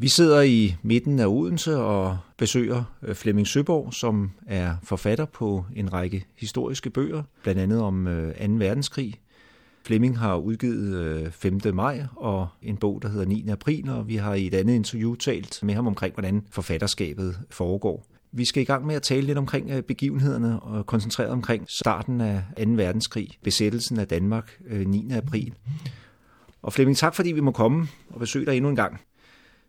Vi sidder i midten af Odense og besøger Flemming Søborg, som er forfatter på en række historiske bøger, blandt andet om 2. verdenskrig. Flemming har udgivet 5. maj og en bog, der hedder 9. april, og vi har i et andet interview talt med ham omkring, hvordan forfatterskabet foregår. Vi skal i gang med at tale lidt omkring begivenhederne og koncentreret omkring starten af 2. verdenskrig, besættelsen af Danmark 9. april. Og Flemming, tak fordi vi må komme og besøge dig endnu en gang.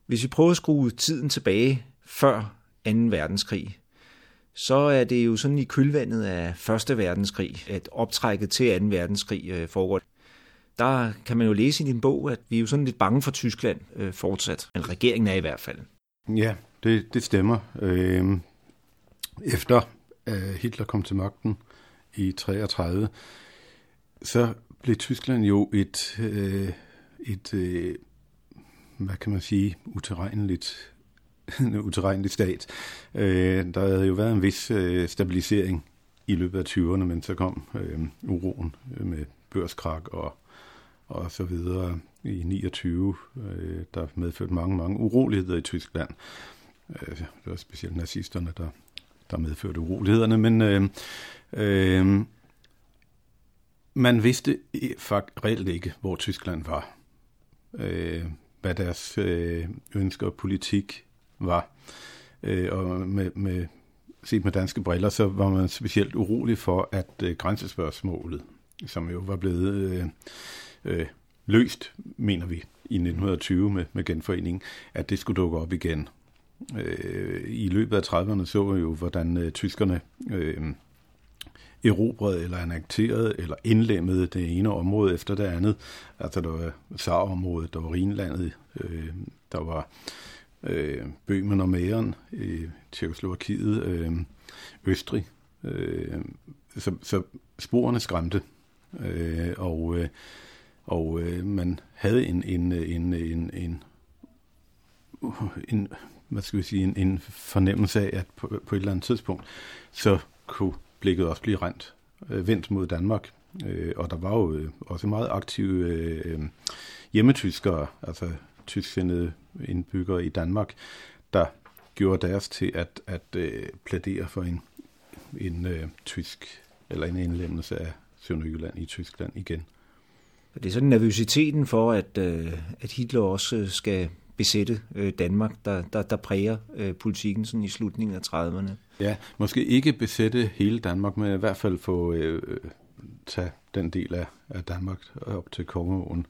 Hvis vi prøver at skrue tiden tilbage før 2. verdenskrig, så er det jo sådan i kølvandet af 1. verdenskrig, at optrækket til 2. verdenskrig foregår. Der kan man jo læse i din bog, at vi er jo sådan lidt bange for Tyskland fortsat, men regeringen er i hvert fald. Ja, det stemmer. Efter Hitler kom til magten i 1933, så blev Tyskland jo et hvad kan man sige, utilregneligt stat. Der havde jo været en vis stabilisering i løbet af 20'erne, men så kom uroen med børskrak og så videre i 1929, der medførte mange uroligheder i Tyskland. Det var specielt nazisterne, der medførte urolighederne, men man vidste reelt ikke, hvor Tyskland var. Hvad deres ønsker og politik var. Og set med danske briller, så var man specielt urolig for, at grænsespørgsmålet, som jo var blevet løst, mener vi, i 1920 med genforeningen, at det skulle dukke op igen. I løbet af 30'erne så vi jo, hvordan tyskerne erobrede eller annekterede eller indlemmede det ene område efter det andet. Altså der var Saar-området, der var Rhinlandet, der var Bømen og Mæren, Tjekkoslovakiet, Østrig. Så sporene skræmte, og man havde en hvad skal vi sige, en fornemmelse af, at på et eller andet tidspunkt, så kunne blikket også blive vendt mod Danmark. Og der var jo også meget aktive hjemmetyskere, altså tysksindede indbyggere i Danmark, der gjorde deres til at plædere for en tysk, eller en indlemmelse af Sønderjylland i Tyskland igen. Det er sådan nervøsiteten for, at Hitler også skal besætte Danmark, der præger politikken sådan i slutningen af 30'erne. Ja, måske ikke besætte hele Danmark, men i hvert fald få tage den del af Danmark op til Kongeåen,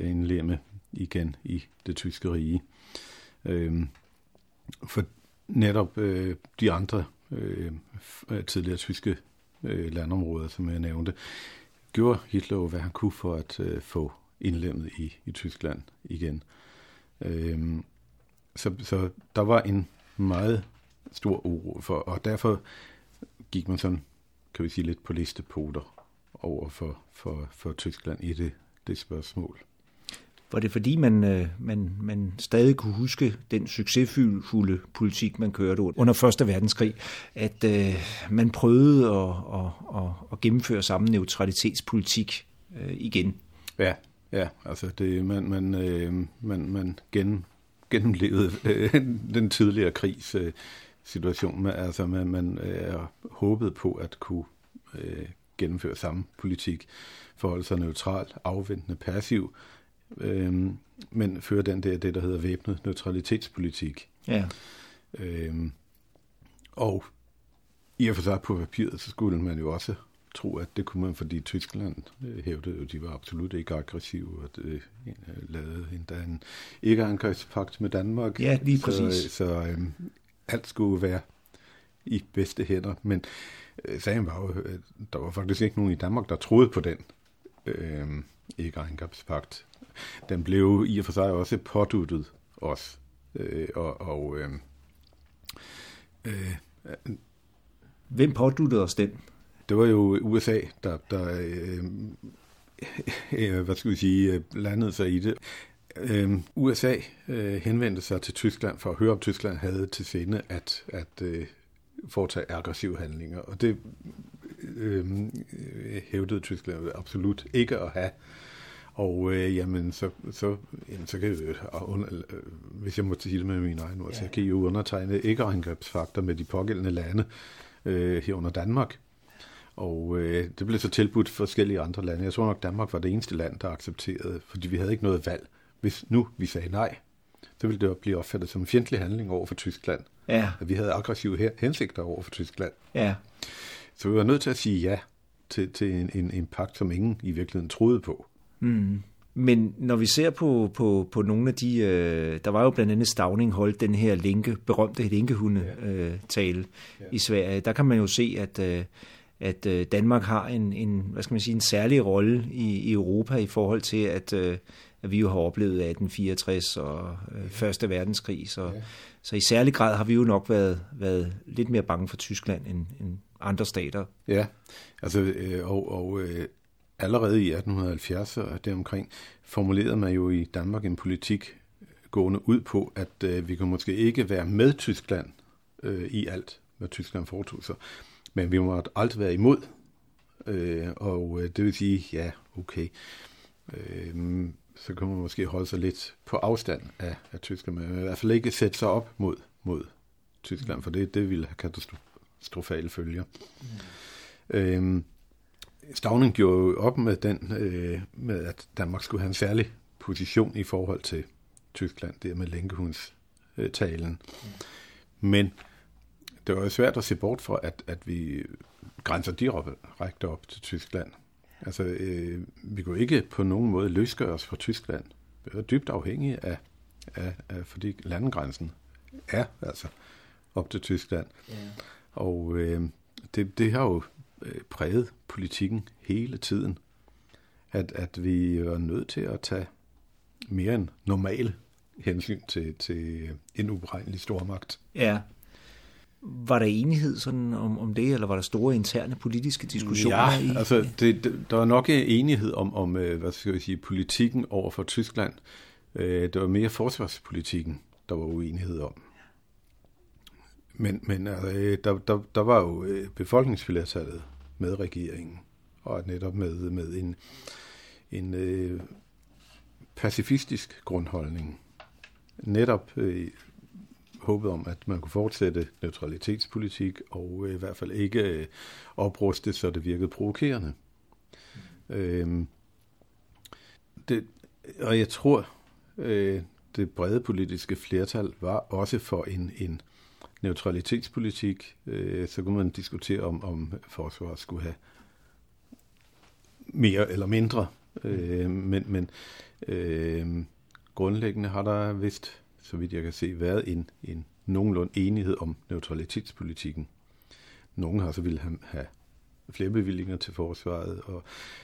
indlemme igen i det tyske rige. For netop de andre tidligere tyske landområder, som jeg nævnte, gjorde Hitler jo, hvad han kunne for at få indlemmet i Tyskland igen. Så der var en meget stor uro for, og derfor gik man sådan, kan vi sige, lidt på listepoter over for Tyskland i det spørgsmål. Var det fordi man stadig kunne huske den succesfulde politik, man kørte under 1. verdenskrig, at man prøvede at gennemføre samme neutralitetspolitik igen? Ja, altså man gennemlevede den tidligere krigssituation. Altså man håbede på at kunne gennemføre samme politik, forholde sig neutralt, afventende, passiv, men føre den der hedder væbnet neutralitetspolitik. Ja. Og i og for sig på papiret, så skulle man jo også tro, at det kunne man, fordi Tyskland hævdede jo, de var absolut ikke aggressive, og lavede endda en ikke-angrebspagt med Danmark. Ja, lige præcis. Så alt skulle være i bedste hænder, men sagen var jo, at der var faktisk ikke nogen i Danmark, der troede på den ikke-angrebspagt. Den blev i og for sig også påduttet os, hvem påduttede os den? Det var jo USA, der hvad skal vi sige, landede sig i det. USA henvendte sig til Tyskland for at høre, om Tyskland havde til sinde at foretage aggressive handlinger. Og det hævdede Tyskland absolut ikke at have. Og så kan jeg, hvis jeg må tale med mine egne ord, så kan I jo undertegne ikke-angrebsfaktor med de pågældende lande herunder Danmark. Og det blev så tilbudt forskellige andre lande. Jeg tror nok, Danmark var det eneste land, der accepterede, fordi vi havde ikke noget valg. Hvis nu vi sagde nej, så ville det jo blive opfattet som en fjendtlig handling over for Tyskland. Ja. At vi havde aggressive hensigter over for Tyskland. Ja. Så vi var nødt til at sige ja til en pagt, som ingen i virkeligheden troede på. Mm. Men når vi ser på nogle af de... der var jo blandt andet Stauning holdt den her berømte linkehunde-tale i Sverige. Der kan man jo se, at Danmark har en hvad skal man sige, en særlig rolle i Europa i forhold til, at vi jo har oplevet 1864 og Første Verdenskrig. Så i særlig grad har vi jo nok været lidt mere bange for Tyskland end andre stater. Ja, altså allerede i 1870 og deromkring formulerede man jo i Danmark en politik gående ud på, at vi kan måske ikke være med Tyskland i alt, hvad Tyskland foretog sig. Men vi måtte aldrig være imod, og det vil sige, ja, okay, så kan man måske holde sig lidt på afstand af Tyskland, men i hvert fald ikke sætte sig op mod Tyskland, for det ville have katastrofale følger. Mm. Stauning gjorde op med med at Danmark skulle have en særlig position i forhold til Tyskland, der med lænkehundstalen. Men det var jo svært at se bort fra, at vi grænser direkte op til Tyskland. Altså, vi kunne ikke på nogen måde løsgøre os fra Tyskland. Vi er dybt afhængige af fordi landegrænsen er altså op til Tyskland. Ja. Og det har jo præget politikken hele tiden, at vi er nødt til at tage mere end normale hensyn til en uberegnelig stormagt. Ja. Var der enighed sådan om det, eller var der store interne politiske diskussioner? Ja, altså der var nok enighed om hvad skal jeg sige, politikken over for Tyskland. Det var mere forsvarspolitikken, der var uenighed om. Men altså, der var jo befolkningsflertallet med regeringen, og netop med en pacifistisk grundholdning. Netop håbet om, at man kunne fortsætte neutralitetspolitik, og i hvert fald ikke opruste, så det virkede provokerende. Og jeg tror, det brede politiske flertal var også for en neutralitetspolitik. Så kunne man diskutere, om forsvaret skulle have mere eller mindre. Men grundlæggende har der vist, så vidt jeg kan se, været en nogenlunde enighed om neutralitetspolitikken. Nogle har så ville have flere bevillinger til forsvaret, og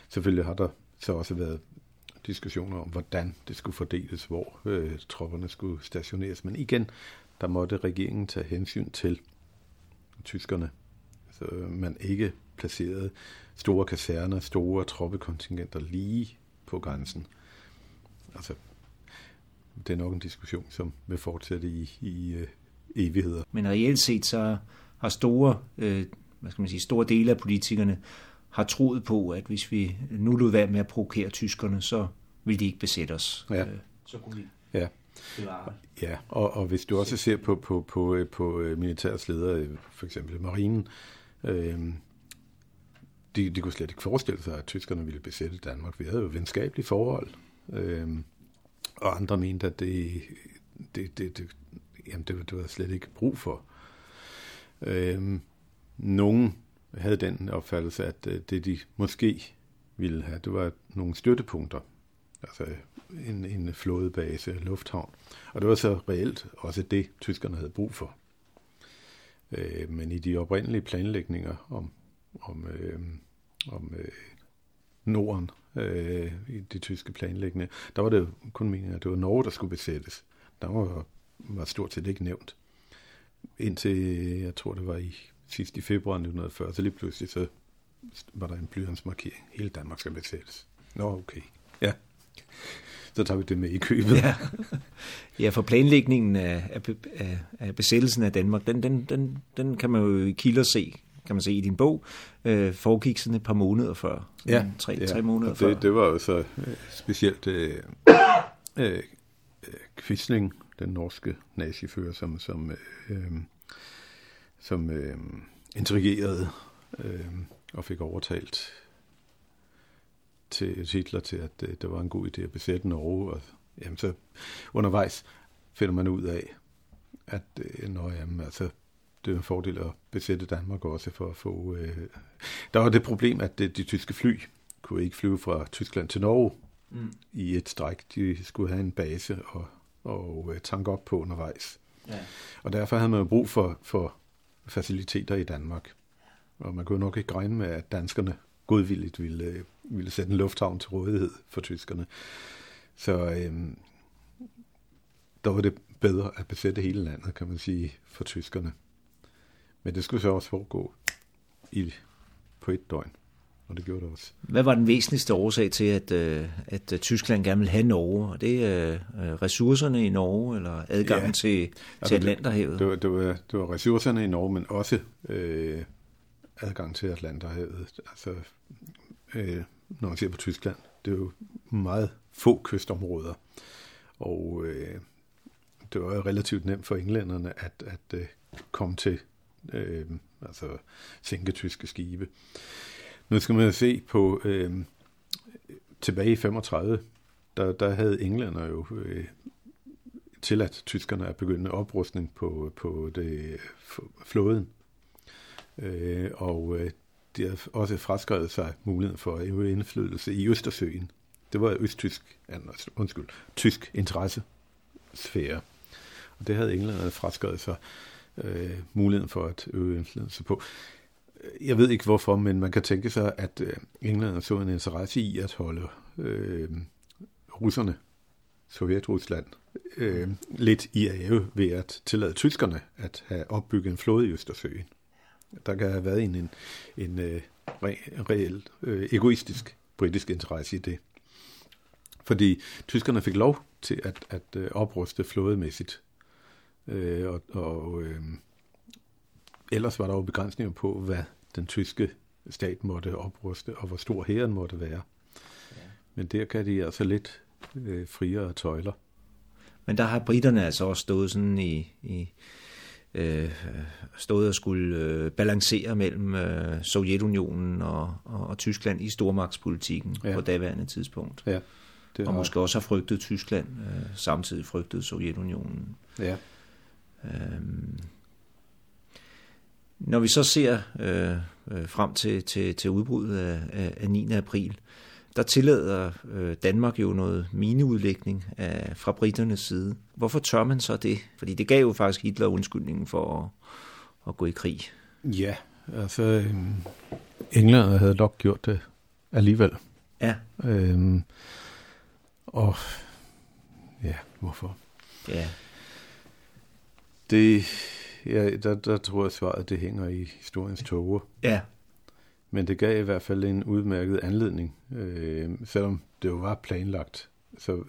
selvfølgelig har der så også været diskussioner om, hvordan det skulle fordeles, hvor tropperne skulle stationeres. Men igen, der måtte regeringen tage hensyn til tyskerne, så man ikke placerede store kaserner, store troppekontingenter lige på grænsen. Altså, det er nok en diskussion, som vil fortsætte i evigheder. Men reelt set så har store dele af politikerne har troet på, at hvis vi nu lod være med at provokere tyskerne, så ville de ikke besætte os. Ja. Så kunne vi. Ja. Ja, og hvis du også ser på militærets ledere, for eksempel marinen, de kunne slet ikke forestille sig, at tyskerne ville besætte Danmark. Vi havde jo venskabelige forhold. Og andre mente, at det var slet ikke brug for. Nogen havde den opfattelse, at det de måske ville have, det var nogle støttepunkter. Altså en flådebase, lufthavn. Og det var så reelt også det, tyskerne havde brug for. Men i de oprindelige planlægninger om Norden, i de tyske planlæggende, der var det kun meningen, at det var Norge, der skulle besættes. Der var stort set ikke nævnt. Indtil, jeg tror, det var sidst i februar 1940, så lige pludselig så var der en blyantsmarkering. Hele Danmark skal besættes. Nå, okay. Ja. Så tager vi det med i købet. Ja, ja, for planlægningen af besættelsen af Danmark, den kan man jo i kilder se kan man sige, i din bog, foregik sådan et par måneder før. Ja, tre måneder før. Det var jo så specielt Quisling, den norske nazifører, som intrigerede og fik overtalt til Hitler til, at det var en god idé at besætte Norge. Og, jamen, så undervejs finder man ud af, at det er en fordel at besætte Danmark også for at få... Der var det problem, at de tyske fly kunne ikke flyve fra Tyskland til Norge i et stræk. De skulle have en base og tanke op på undervejs. Ja. Og derfor havde man jo brug for faciliteter i Danmark. Og man kunne nok ikke regne med, at danskerne godvilligt ville sætte en lufthavn til rådighed for tyskerne. Så der var det bedre at besætte hele landet, kan man sige, for tyskerne. Men det skulle så også foregå på et døgn, og det gjorde det også. Hvad var den væsentligste årsag til, at Tyskland gerne ville have Norge? Og det er ressourcerne i Norge, eller adgangen til Atlanterhavet? Det var ressourcerne i Norge, men også adgang til Atlanterhavet. Altså, når man ser på Tyskland, det er jo meget få kystområder, og det var jo relativt nemt for englænderne at komme til sænke tyske skibe. Nu skal man se på tilbage i 35, der havde englænderne jo tilladt tyskerne at begynde oprustning på det flåden. Og de havde også fraskrevet sig muligheden for indflydelse i Østersøen. Det var tysk interessesfære. Og det havde englænderne fraskrevet sig muligheden for at øve indflydelse på. Jeg ved ikke hvorfor, men man kan tænke sig, at englænderne så en interesse i at holde russerne, Sovjet-Rusland, lidt i ave ved at tillade tyskerne at have opbygget en flåde i Østersøen. Der kan have været en reelt egoistisk britisk interesse i det. Fordi tyskerne fik lov til at opruste flådemæssigt. Ellers var der jo begrænsninger på, hvad den tyske stat måtte opruste, og hvor stor hæren måtte være. Ja. Men der kan de altså lidt friere tøjler. Men der har briterne altså også stået sådan stået og skulle balancere mellem Sovjetunionen og Tyskland i stormagtspolitikken på daværende tidspunkt. Ja. Det og måske også har frygtet Tyskland, samtidig frygtet Sovjetunionen. Ja. Når vi så ser frem til udbruddet af 9. april, der tillader Danmark jo noget mineudlægning fra briternes side. Hvorfor tør man så det? Fordi det gav jo faktisk Hitler undskyldningen for at gå i krig. Ja, altså englænderne havde nok gjort det alligevel. Ja. Og ja, hvorfor? Ja. Der tror jeg svaret, det hænger i historiens tåger. Ja. Men det gav i hvert fald en udmærket anledning. Selvom det jo var planlagt,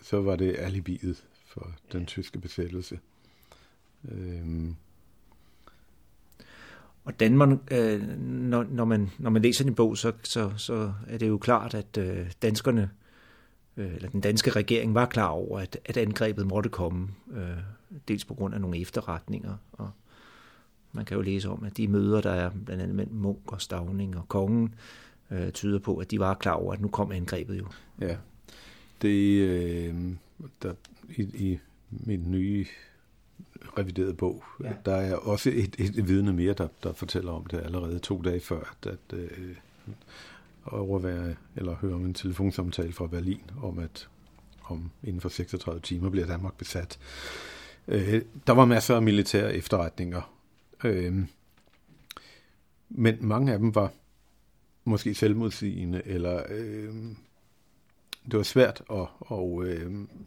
så var det alibiet for den tyske besættelse. Og Danmark, når man læser din bog, så er det jo klart, at danskerne, eller den danske regering, var klar over, at angrebet måtte komme, dels på grund af nogle efterretninger. Og man kan jo læse om, at de møder, der er blandt andet mellem Munch og Stauning og kongen, tyder på, at de var klar over, at nu kom angrebet jo. Ja, det i min nye reviderede bog, der er også et vidne mere, der fortæller om det allerede 2 dage før, at overvære eller høre om en telefonsamtale fra Berlin om, at inden for 36 timer bliver Danmark besat. Der var masser af militære efterretninger, men mange af dem var måske selvmodsigende, eller det var svært, og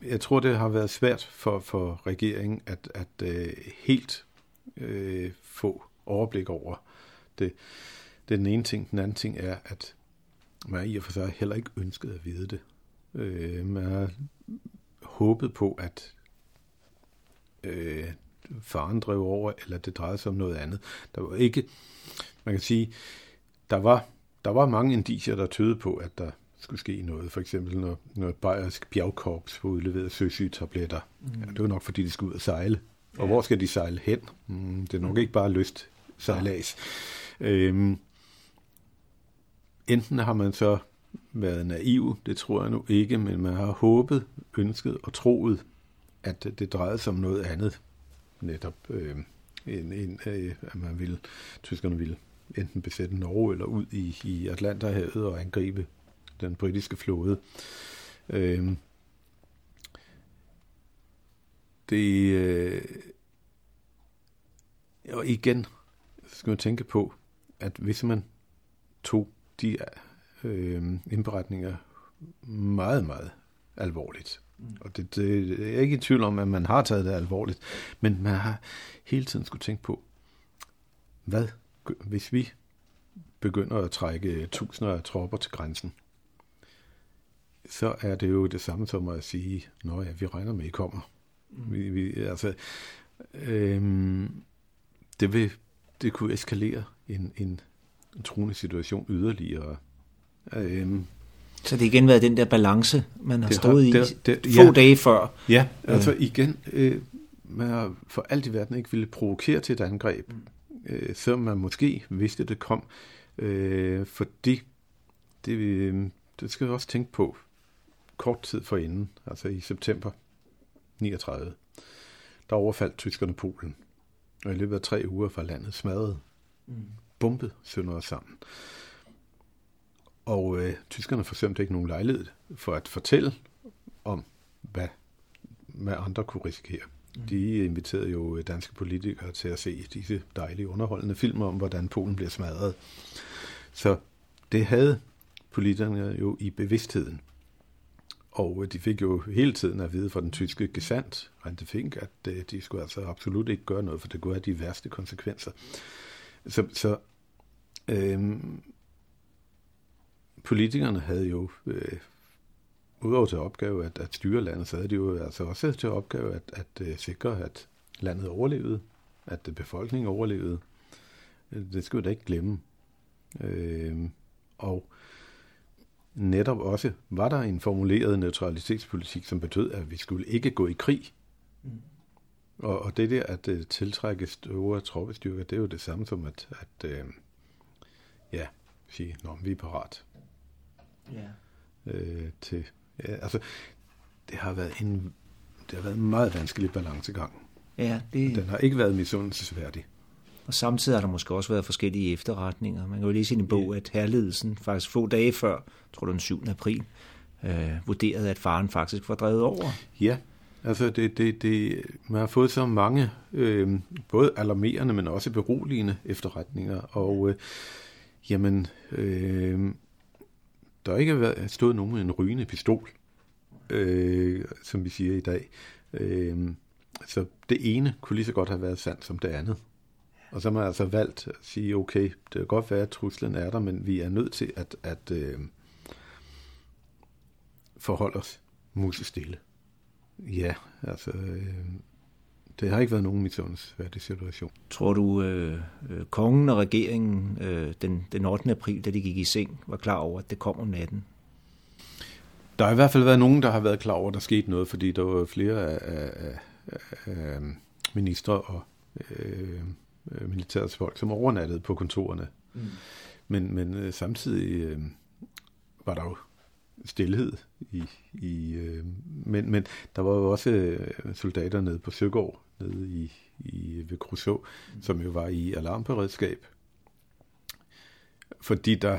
jeg tror, det har været svært for regeringen at helt få overblik over det. Det er den ene ting. Den anden ting er, at man i og for sig heller ikke ønskede at vide det. Man har håbet på, at faren drev over, eller det drejede sig om noget andet. Der var ikke Man kan sige, der var mange indicier, der tødede på, at der skulle ske noget. For eksempel når et bayersk bjergkorps var udleveret søsygetabletter. Mm. Ja, det var nok, fordi de skulle ud og sejle. Og hvor skal de sejle hen? Det er nok ikke bare lyst sejlads. Ja. Enten har man så været naiv, det tror jeg nu ikke, men man har håbet, ønsket og troet, at det drejede sig om noget andet. Netop, at man ville, tyskerne ville enten besætte Norge eller ud i Atlanterhavet og angribe den britiske flåde. Og igen skal man tænke på, at hvis man tog de indberetninger meget, meget alvorligt. Og det er ikke i tvivl om, at man har taget det alvorligt, men man har hele tiden skulle tænke på, hvad hvis vi begynder at trække tusinder af tropper til grænsen, så er det jo det samme som at sige, nå ja, vi regner med, I kommer. Det kunne eskalere en truende situation yderligere. Så det har igen været den der balance, man har stået i få dage før. Ja, altså igen, man har for alt i verden ikke ville provokere til et angreb, selvom man måske vidste, det kom, fordi det skal vi også tænke på kort tid forinden, altså i september 39, der overfaldt tyskerne Polen, og i løbet af 3 uger var landet smadret, bombet sønder sammen. Og tyskerne forsømte ikke nogen lejlighed for at fortælle om, hvad andre kunne risikere. De inviterede jo danske politikere til at se disse dejlige underholdende film om, hvordan Polen bliver smadret. Så det havde politikerne jo i bevidstheden. Og de fik jo hele tiden at vide fra den tyske gesandt, Rente Fink, at de skulle altså absolut ikke gøre noget, for det kunne have de værste konsekvenser. Så politikerne havde jo udover til opgave at styre landet, så havde de jo altså også til opgave at sikre, at landet overlevede, at befolkningen overlevede. Det skal vi da ikke glemme. Og netop også var der en formuleret neutralitetspolitik, som betød, at vi skulle ikke gå i krig. Og det der at tiltrække store troppestyrker, det er jo det samme som at sige, nå, vi er parat. Ja. Det har været en meget vanskelig balancegang. Ja, det... Den har ikke været misundelsesværdig. Og samtidig har der måske også været forskellige efterretninger. Man kan jo læse i en bog, at herledelsen faktisk få dage før, tror du den 7. april, vurderede, at faren faktisk var drevet over. Ja, altså man har fået så mange, både alarmerende, men også beroligende efterretninger. Og der har ikke stået nogen med en rygende pistol, som vi siger i dag. Så det ene kunne lige så godt have været sandt som det andet. Og så har man altså valgt at sige, okay, det kan godt være, at truslen er der, men vi er nødt til at forholde os musestille. Ja, altså... Det har ikke været nogen misundelsesværdig situation. Tror du, kongen og regeringen den 8. april, da de gik i seng, var klar over, at det kom om natten? Der har i hvert fald været nogen, der har været klar over, at der skete noget, fordi der var flere af ministre og militærets folk, som overnattede på kontorerne. Mm. Men samtidig var der jo stilhed men der var jo også soldater nede på Søgaard nede ved Krooså, som jo var i alarmberedskab, fordi der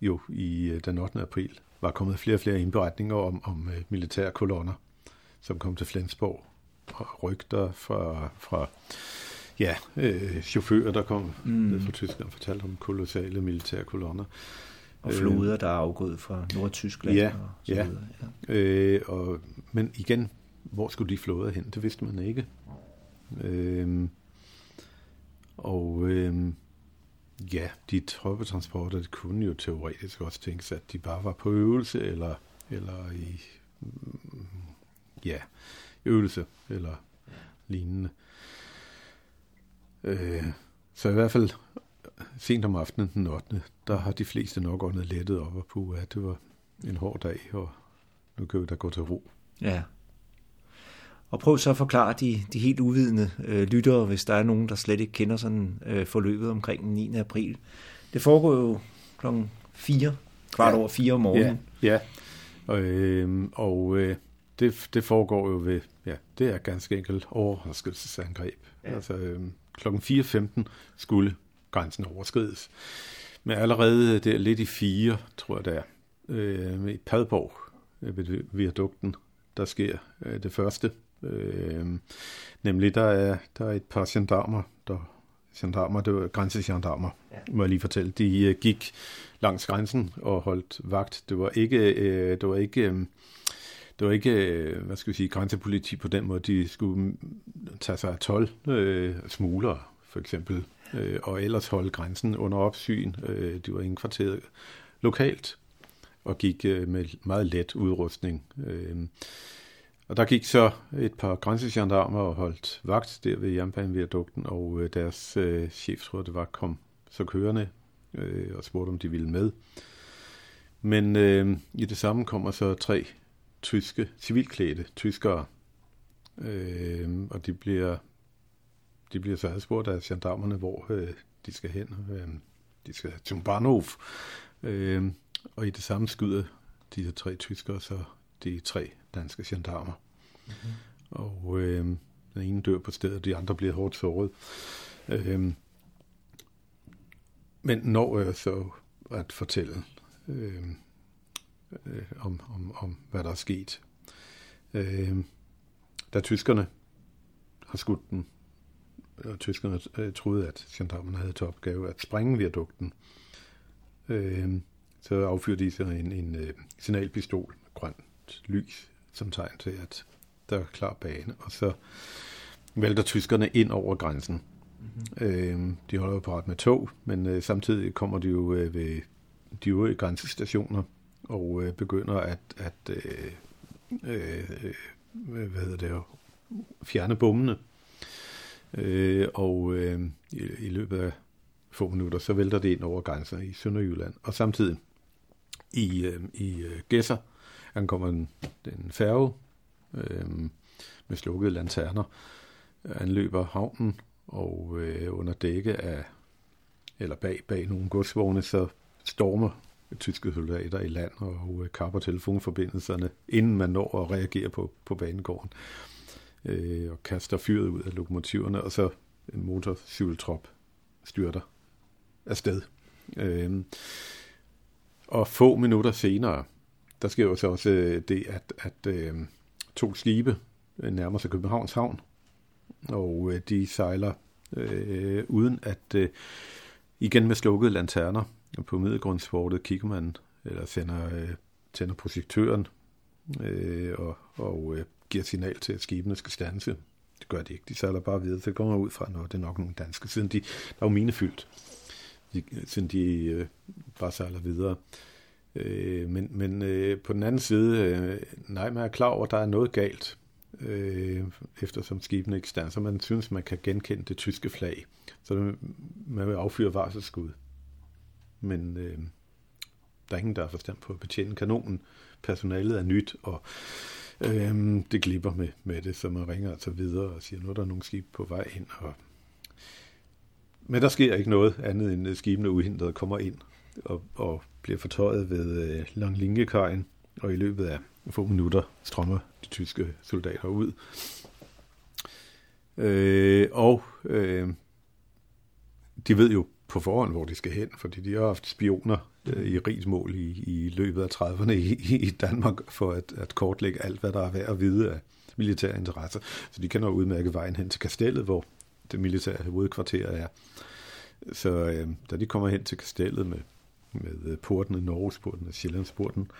jo i den 8. april var kommet flere og flere indberetninger om militære kolonner, som kom til Flensborg, og rygter fra chauffører, der kom ned fra Tyskland og fortalte om kolossale militære kolonner. Og floder, der er afgået fra Nordtyskland og så videre. Ja. Men igen, hvor skulle de floder hen? Det vidste man ikke. De troppetransporter, det kunne jo teoretisk også tænkes, at de bare var på øvelse, eller i øvelse, eller lignende. Så i hvert fald sent om aftenen den 8., der har de fleste nok åndet lettet op og på, at det var en hård dag, og nu kan vi da gå til ro. Ja. Og prøv så at forklare de helt uvidende lyttere, hvis der er nogen, der slet ikke kender sådan forløbet omkring den 9. april. Det foregår jo klokken 4, kvart over 4 om morgenen. Ja. Det foregår jo ved, ja, det er ganske enkelt overraskelsesangreb. Ja. Altså klokken 4.15 skulle grænsen overskrides. Men allerede der lidt i 4, tror jeg det er, i Padborg ved viadukten, der sker det første. Nemlig der er et par gendarmer, det var grænsegendarmer, må jeg lige fortælle. De gik langs grænsen og holdt vagt. Det var ikke, hvad skal vi sige, grænsepoliti på den måde. De skulle tage sig af 12 smuglere, for eksempel, og ellers holde grænsen under opsyn. De var indkvarteret lokalt og gik med meget let udrustning. Og der gik så et par grænsegendarmer og holdt vagt der ved jernbaneviadukten, og deres chef, tror jeg det var, kom så kørende og spurgte, om de ville med. Men i det samme kommer så 3 tyske, civilklædte tyskere, og de bliver så adspurgt af gendarmerne, hvor de skal hen. De skal til Barnhof, og i det samme skyder de her 3 tyskere så de 3 danske gendarmer. Mm-hmm. Og den ene dør på stedet, de andre bliver hårdt såret. Men når jeg så at fortælle om hvad der er sket, da tyskerne har skudt dem, og tyskerne troede, at gendarmerne havde til opgave at sprænge viadukten, så affyrer de sig en signalpistol med grønt lys, som tegn til, at der er klar bane, og så vælter tyskerne ind over grænsen. Mm-hmm. De holder jo parat med tog, men samtidig kommer de jo ved de øvrige grænsestationer og begynder at fjerne bommene. I løbet af få minutter, så vælter det ind over grænser i Sønderjylland. Og samtidig i Gæsser ankommer den færge med slukkede lanterner, anløber havnen, og under dække af, eller bag nogle godsvogne, så stormer tyske soldater i land og kapper telefonforbindelserne, inden man når at reagere på banegården, og kaster fyret ud af lokomotiverne, og så en motorcykeltrop styrter afsted. Og få minutter senere, der sker jo så også det, at 2 skibe nærmer sig Københavns havn, og de sejler uden at igen med slukkede lanterner. På middelgrundsfortet kigger man, eller tænder projektøren og giver signal til, at skibene skal standse. Det gør de ikke. De sejler bare videre. Så går man ud fra, at det er nok nogle danske, siden de der er minefyldt, siden de bare sejler videre. Men på den anden side, nej, man er klar over, at der er noget galt, eftersom skibene ikke standser. Man synes, man kan genkende det tyske flag. Så man vil affyre varselsskud. Men der er ingen, der har forstand på at betjene kanonen. Personalet er nyt, og det glipper med det, så man ringer altså videre og siger, nu er der nogle skib på vej ind. Men der sker ikke noget andet, end at skibene uhindret kommer ind og bliver fortøjet ved Langelinkekajen, og i løbet af få minutter strømmer de tyske soldater ud. De ved jo på forhånd, hvor de skal hen, fordi de har haft spioner i rigs mål i løbet af 30'erne i Danmark, for at kortlægge alt, hvad der er værd at vide af militære interesser. Så de kender udmærket vejen hen til Kastellet, hvor det militære hovedkvarter er. Så da de kommer hen til Kastellet med portene, Norgesporten og Sjællandsporten,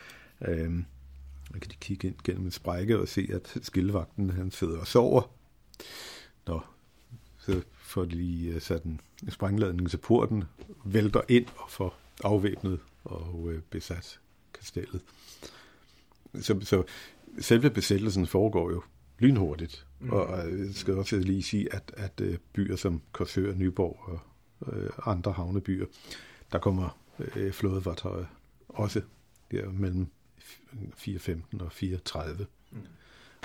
kan de kigge ind gennem en sprække og se, at skildevagten, han sidder og sover. Nå, så får de lige sat en sprængladning til porten, vælter ind og får afvæbnet og besat Kastellet. Så selve besættelsen foregår jo lynhurtigt, og jeg skal også lige sige, at byer som Korsør, Nyborg og andre havnebyer. Der kommer flådefartøjer også der mellem 4.15 og 4.30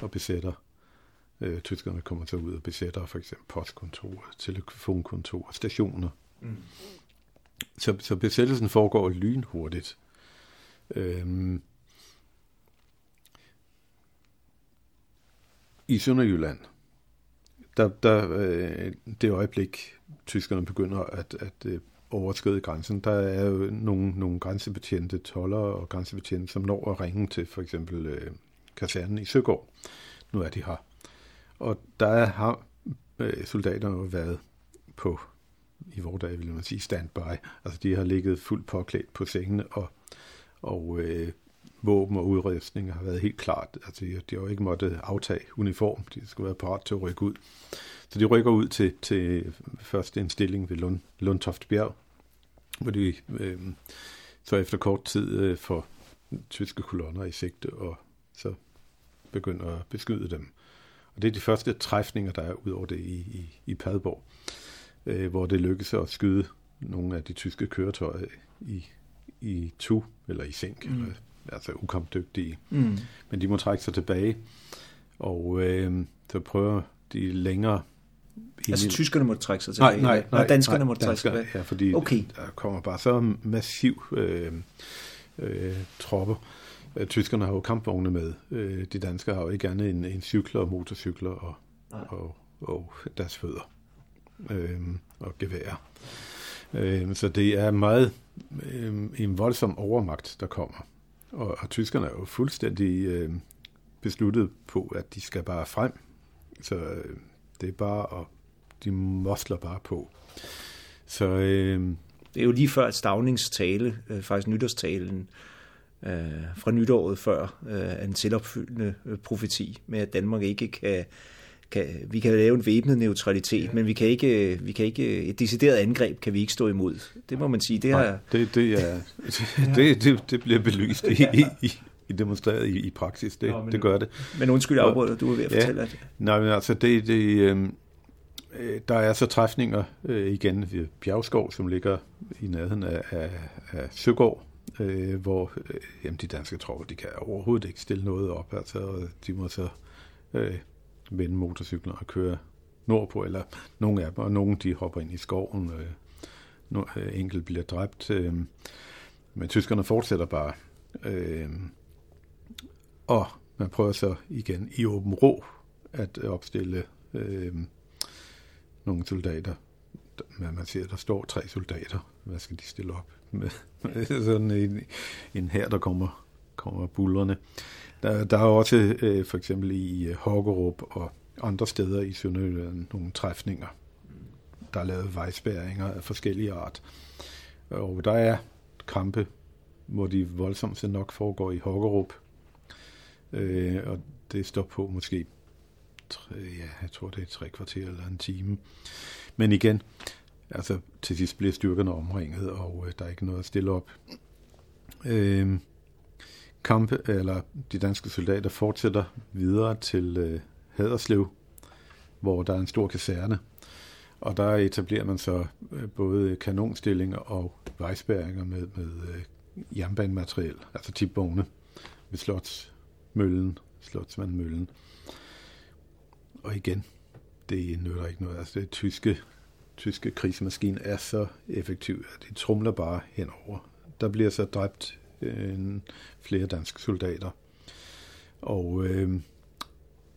og besætter. Tyskerne kommer så ud og besætter for eksempel postkontorer, telefonkontorer, stationer. Mm. Så besættelsen foregår lynhurtigt. I Sønderjylland, der det øjeblik, tyskerne begynder at overskride grænsen, der er jo nogle grænsebetjente toldere og grænsebetjente, som når at ringe til for eksempel kasernen i Søgaard. Nu er de her. Og der har soldaterne jo været på, i vores dag ville man sige, standby. Altså de har ligget fuldt påklædt på sengene, og våben og udrustning har været helt klart. Altså de har jo ikke måttet aftage uniform. De skulle være parat til at rykke ud. Så de rykker ud til først en stilling ved Lundtoftbjerg, hvor de så efter kort tid får tyske kolonner i sigte, og så begynder at beskyde dem. Og det er de første træfninger, der er ud over det i Padborg, hvor det lykkes at skyde nogle af de tyske køretøjer i tu eller i sænk, eller, altså ukampdygtige. Mm. Men de må trække sig tilbage, og så prøver de længere... Altså tyskerne måtte trække sig tilbage? Nej, danskerne måtte trække sig tilbage? Ja, fordi okay. Der kommer bare så massiv tropper. Tyskerne har jo kampvogne med. De danskere har jo ikke andet end cykler og motorcykler og deres fødder og geværer. Så det er meget en voldsom overmagt, der kommer. Og tyskerne er jo fuldstændig besluttet på, at de skal bare frem. Så det er bare, og de mosler bare på. Så det er jo lige før Staunings tale, faktisk nytårstalen, fra nytåret før, en selvopfyldende profeti med, at Danmark ikke kan vi kan lave en væbnet neutralitet, ja. Men vi kan ikke et decideret angreb kan vi ikke stå imod. Det må man sige. Det er det bliver belyst i demonstreret i praksis. Det, nå, men, det gør det. Men undskyld, afbryder du er ved at fortælle det. Nej, men altså der er så træfninger igen ved Bjergskov, som ligger i nærheden af Søgaard. Hvor de danske tropper, de kan overhovedet ikke stille noget op, altså, og de må så vende motorcykler og køre nordpå, eller nogle af dem, og nogle de hopper ind i skoven, enkelt bliver dræbt, men tyskerne fortsætter bare, og man prøver så igen i Åben Rå at opstille nogle soldater. Man siger, at der står 3 soldater. Hvad skal de stille op med? Sådan en her, der kommer bullerne. Der er også for eksempel i Hågerup og andre steder i Sønderjylland nogle træfninger. Der er lavet vejspærringer af forskellige art. Og der er kampe, hvor de voldsomste nok foregår i Hågerup. Og det står på måske 3, jeg tror det er 3 kvarter eller en time. Men igen, altså til sidst bliver styrkerne omringet, og der er ikke noget at stille op. De danske soldater fortsætter videre til Haderslev, hvor der er en stor kaserne, og der etablerer man så både kanonstillinger og vejspærringer med jernbanemateriel, altså tipvogne ved Slotsmandmøllen. Og igen, det nytter ikke noget. Altså det tyske krigsmaskine er så effektiv, at de tromler bare henover. Der bliver så dræbt flere danske soldater. Og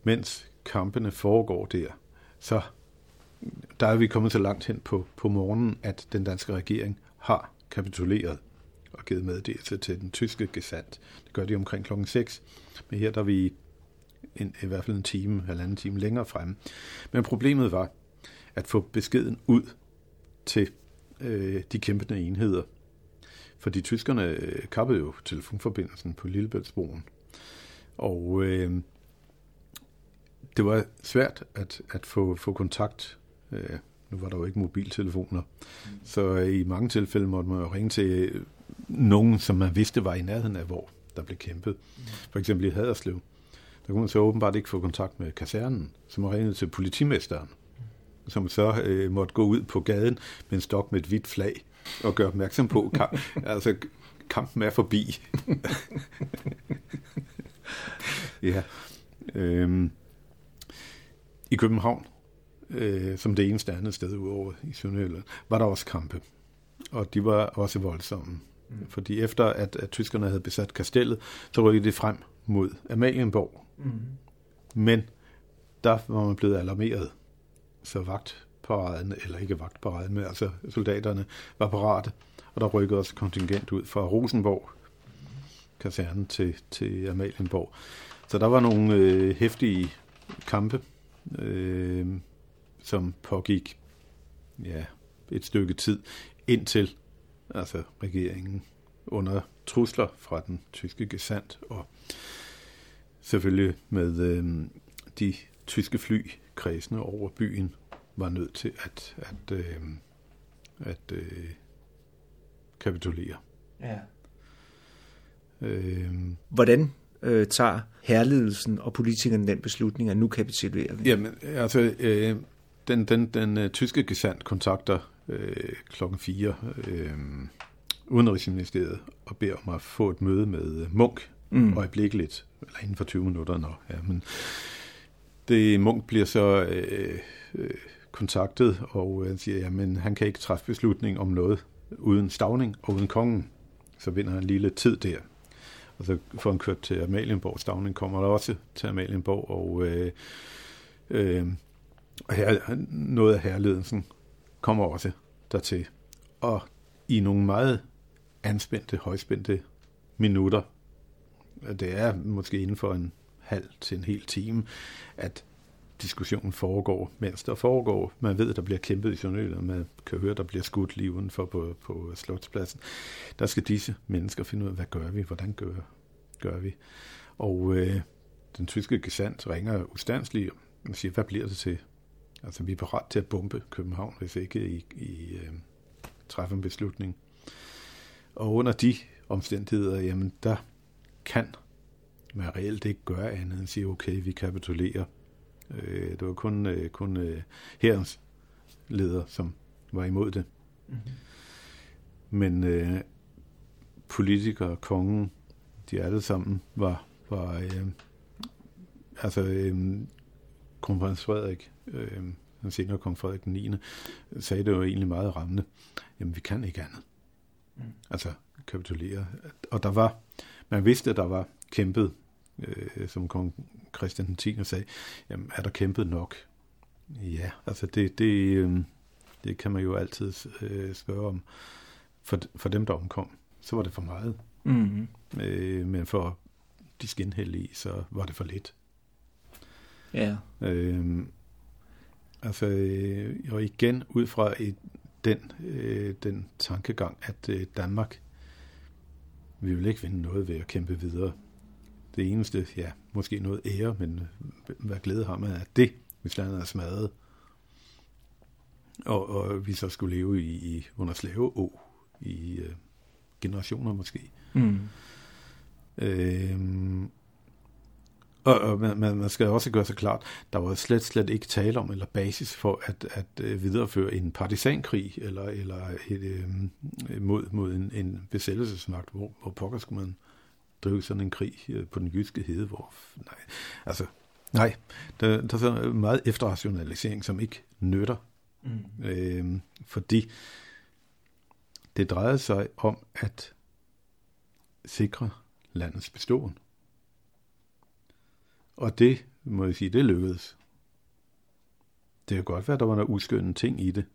mens kampene foregår der, så der er vi kommet så langt hen på morgenen, at den danske regering har kapituleret og givet meddelelse til den tyske gesandt. Det gør de omkring klokken 6. Men her der er vi i hvert fald halvanden time længere fremme. Men problemet var at få beskeden ud til de kæmpende enheder. Fordi tyskerne kappede jo telefonforbindelsen på Lillebæltsbroen. Og det var svært at få kontakt. Nu var der jo ikke mobiltelefoner. Så i mange tilfælde måtte man jo ringe til nogen, som man vidste var i nærheden af, hvor der blev kæmpet. For eksempel i Haderslev. Der kunne man så åbenbart ikke få kontakt med kasernen, som ringede til politimesteren. som så måtte gå ud på gaden med en stok med et hvidt flag og gøre opmærksom på, kampen er forbi. Ja. I København, som det eneste andet sted udover i Sønderjylland, var der også kampe. Og de var også voldsomme. Mm. Fordi efter at tyskerne havde besat Kastellet, så rykkede det frem mod Amalienborg. Mm. Men der var man blevet alarmeret. Så vagtparaden, eller ikke vagtparaden, men altså soldaterne var parate. Og der rykkede også kontingent ud fra Rosenborg, kasernen til Amalienborg. Så der var nogle heftige kampe, som pågik et stykke tid, indtil regeringen under trusler fra den tyske gesandt, og selvfølgelig med de tyske fly kredsende over byen, var nødt til at kapitulere. Ja. Hvordan tager herledelsen og politikerne den beslutning, at nu kapitulerer vi? Jamen, den tyske gesandt kontakter klokken 4 Udenrigsministeriet og beder om at få et møde med Munch øjeblikkeligt, eller inden for 20 minutter. Men det Munch bliver så kontaktet, og siger, jamen han kan ikke træffe beslutning om noget uden Stauning og uden kongen. Så vinder han lige lidt tid der. Og så får han kørt til Amalienborg. Stauning kommer der også til Amalienborg, og noget af herledelsen kommer også dertil. Og i nogle meget højspændte minutter, det er måske inden for en halv til en hel time, at diskussionen foregår, mens der foregår. Man ved, der bliver kæmpet i Sønderjylland, og man kan høre, der bliver skudt lige udenfor på Slotspladsen. Der skal disse mennesker finde ud af, hvad gør vi, hvordan gør vi. Og den tyske gesandt ringer ustandseligt og siger, hvad bliver det til? Altså, vi er parat til at bombe København, hvis ikke I træffer en beslutning. Og under de omstændigheder, jamen, der kan man reelt ikke gøre andet end sige, okay, vi kapitulerer. Det var kun hærens leder, som var imod det. Mm-hmm. Men politikere og kongen, de alle sammen var kronprins Frederik, den senere kong Frederik den 9., sagde det jo egentlig meget rammende. Jamen, vi kan ikke andet. Mm. Altså, kapitulere. Og man vidste, at der var kæmpet, som kong Christian den 10. sagde, jamen, er der kæmpet nok? Ja, altså det kan man jo altid spørge om. For dem, der omkom, så var det for meget. Mm-hmm. Men for de skinheldige, så var det for lidt. Ja. Og igen ud fra den tankegang, at Danmark, vi vil ikke vinde noget ved at kæmpe videre. Det eneste, måske noget ære, men hvad glæde har man af det, hvis landet er smadret. Og vi så skulle leve under slaveå i generationer måske. Mm. Og man skal også gøre sig klart, der var slet ikke tale om eller basis for at videreføre en partisankrig eller mod en besættelsesmagt, hvor pokker skulle man drive sådan en krig på den jyske hede, hvor der er så meget efterrationalisering, som ikke nytter, fordi det drejede sig om at sikre landets beståen. Og det, må jeg sige, det lykkedes. Det kan godt være, at der var nogle uskønne ting i det.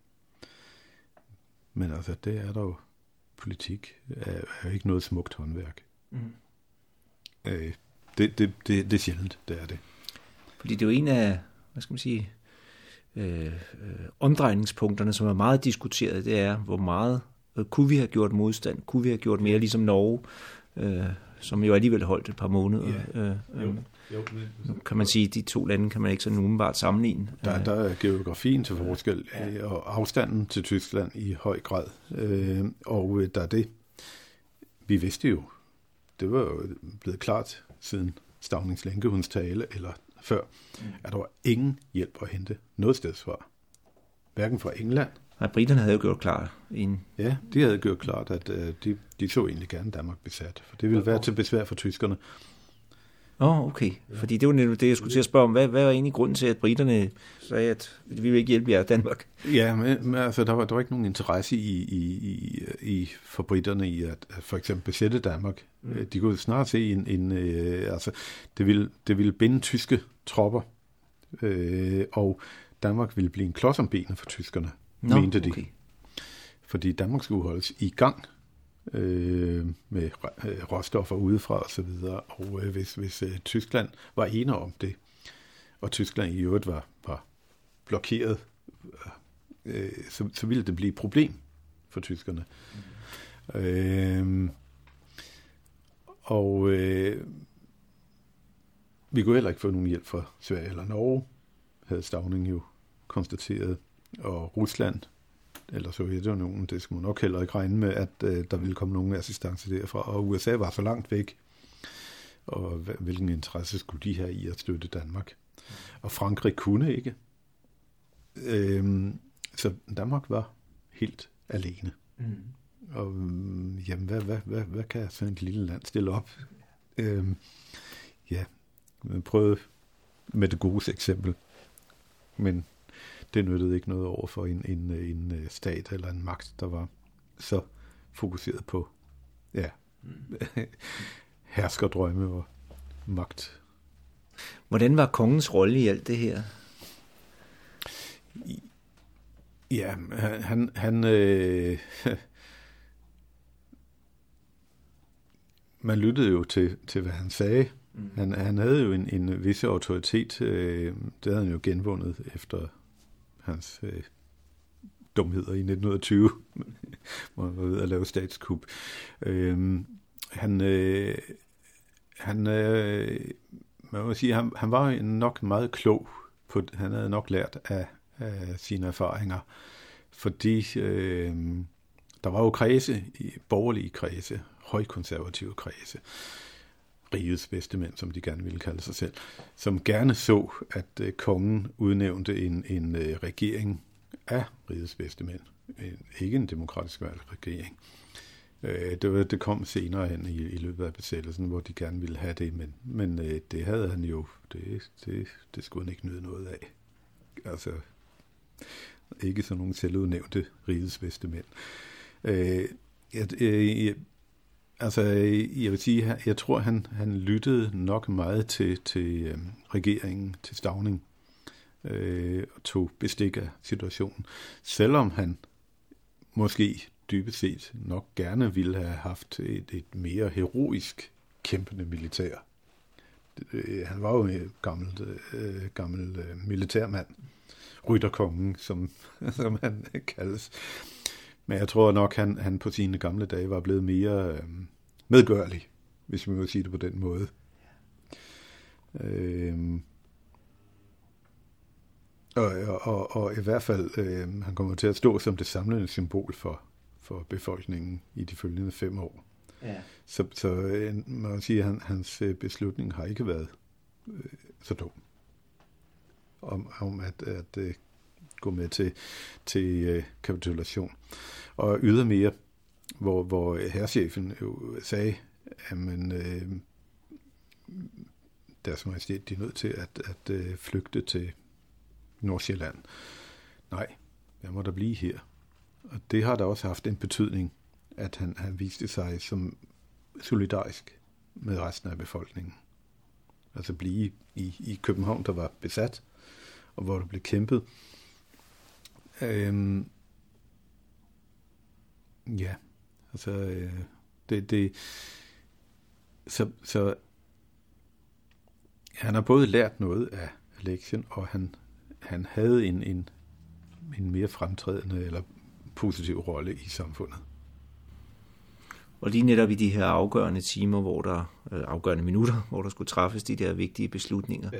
Men det er der jo. Politik er jo ikke noget smukt håndværk. Mm. Det er sjældent, det er det. Fordi det er jo en af, hvad skal man sige, omdrejningspunkterne, som er meget diskuteret, det er, hvor meget kunne vi have gjort modstand? Kunne vi have gjort mere ligesom Norge, som jo alligevel holdt et par måneder? Yeah. Kan man sige, at de to lande kan man ikke sådan umiddelbart sammenligne. Der er geografien til forskel, og afstanden til Tyskland i høj grad. Og der er det. Vi vidste jo, det var jo blevet klart siden Staunings Lænkehunds tale, eller før, at der var ingen hjælp at hente noget stedsfra. hverken fra England. Nej, briterne havde jo gjort klart inden. Ja, de havde gjort klart, at de så egentlig gerne Danmark besat, for det ville være til besvær for tyskerne. Åh, okay. Ja. Fordi det var nemlig det, jeg skulle til at spørge om. Hvad var egentlig grunden til, at briterne sagde, at vi vil ikke hjælpe jer i Danmark? Ja, men altså, der var ikke nogen interesse for briterne i at for eksempel besætte Danmark. Mm. De kunne snart se altså, det ville binde tyske tropper, og Danmark ville blive en klods om benet for tyskerne, mente de. Okay. Fordi Danmark skulle holdes i gang med råstoffer udefra og så videre, og hvis Tyskland var enig om det, og Tyskland i øvrigt var blokeret, så ville det blive et problem for tyskerne. Mm. Vi kunne heller ikke få nogen hjælp fra Sverige eller Norge, havde Stauning jo konstateret, og Rusland eller Sovjetunionen, det skulle man nok heller ikke regne med, at der ville komme nogen assistance derfra, og USA var så langt væk, og hvilken interesse skulle de have i at støtte Danmark? Og Frankrig kunne ikke. Så Danmark var helt alene. Mm. Og jamen, hvad kan sådan et lille land stille op? Ja, man prøvede med det gode eksempel, men det nyttede ikke noget over for en stat eller en magt, der var så fokuseret på herskerdrømme og magt. Hvordan var kongens rolle i alt det her? Ja, han man lyttede jo til hvad han sagde. Mm. Han havde jo en vis autoritet, det havde han jo genvundet efter hans dumheder i 1920, hvor han var ved at lave statskup. Man må sige, han var nok meget klog. Han havde nok lært af sine erfaringer, fordi der var jo kredse, borgerlige kredse, højkonservative kredse, rigets bedste mænd, som de gerne ville kalde sig selv, som gerne så, at kongen udnævnte en regering af rigets bedste mænd. Ikke en demokratisk valgt regering. Det kom senere hen i løbet af besættelsen, hvor de gerne ville have det, men det havde han jo. Det skulle han ikke nyde noget af. Altså, ikke sådan nogle selvudnævnte rigets bedste mænd. Altså, jeg vil sige, jeg tror, han lyttede nok meget til regeringen, til Stauning, og tog bestik af situationen. Selvom han måske dybest set nok gerne ville have haft et mere heroisk kæmpende militær. Han var jo en gammel militærmand, rytterkongen, som han kaldes. Men jeg tror nok, han på sine gamle dage var blevet mere medgørlig, hvis man må sige det på den måde. Og i hvert fald, han kommer til at stå som det samlende symbol for befolkningen i de følgende 5 år. Ja. Så man må sige, at hans beslutning har ikke været så dum. Om at gå med til kapitulation. Og ydermere, hvor herrechefen jo sagde, at deres majestæt, de er nødt til at flygte til Nordsjælland. Nej, jeg må da blive her. Og det har da også haft en betydning, at han viste sig som solidarisk med resten af befolkningen. Altså blive i København, der var besat, og hvor der blev kæmpet. Ja, altså så han har både lært noget af lektien, og han havde en mere fremtrædende eller positiv rolle i samfundet. Og lige netop i de her afgørende timer, hvor der afgørende minutter, hvor der skulle træffes de der vigtige beslutninger, ja.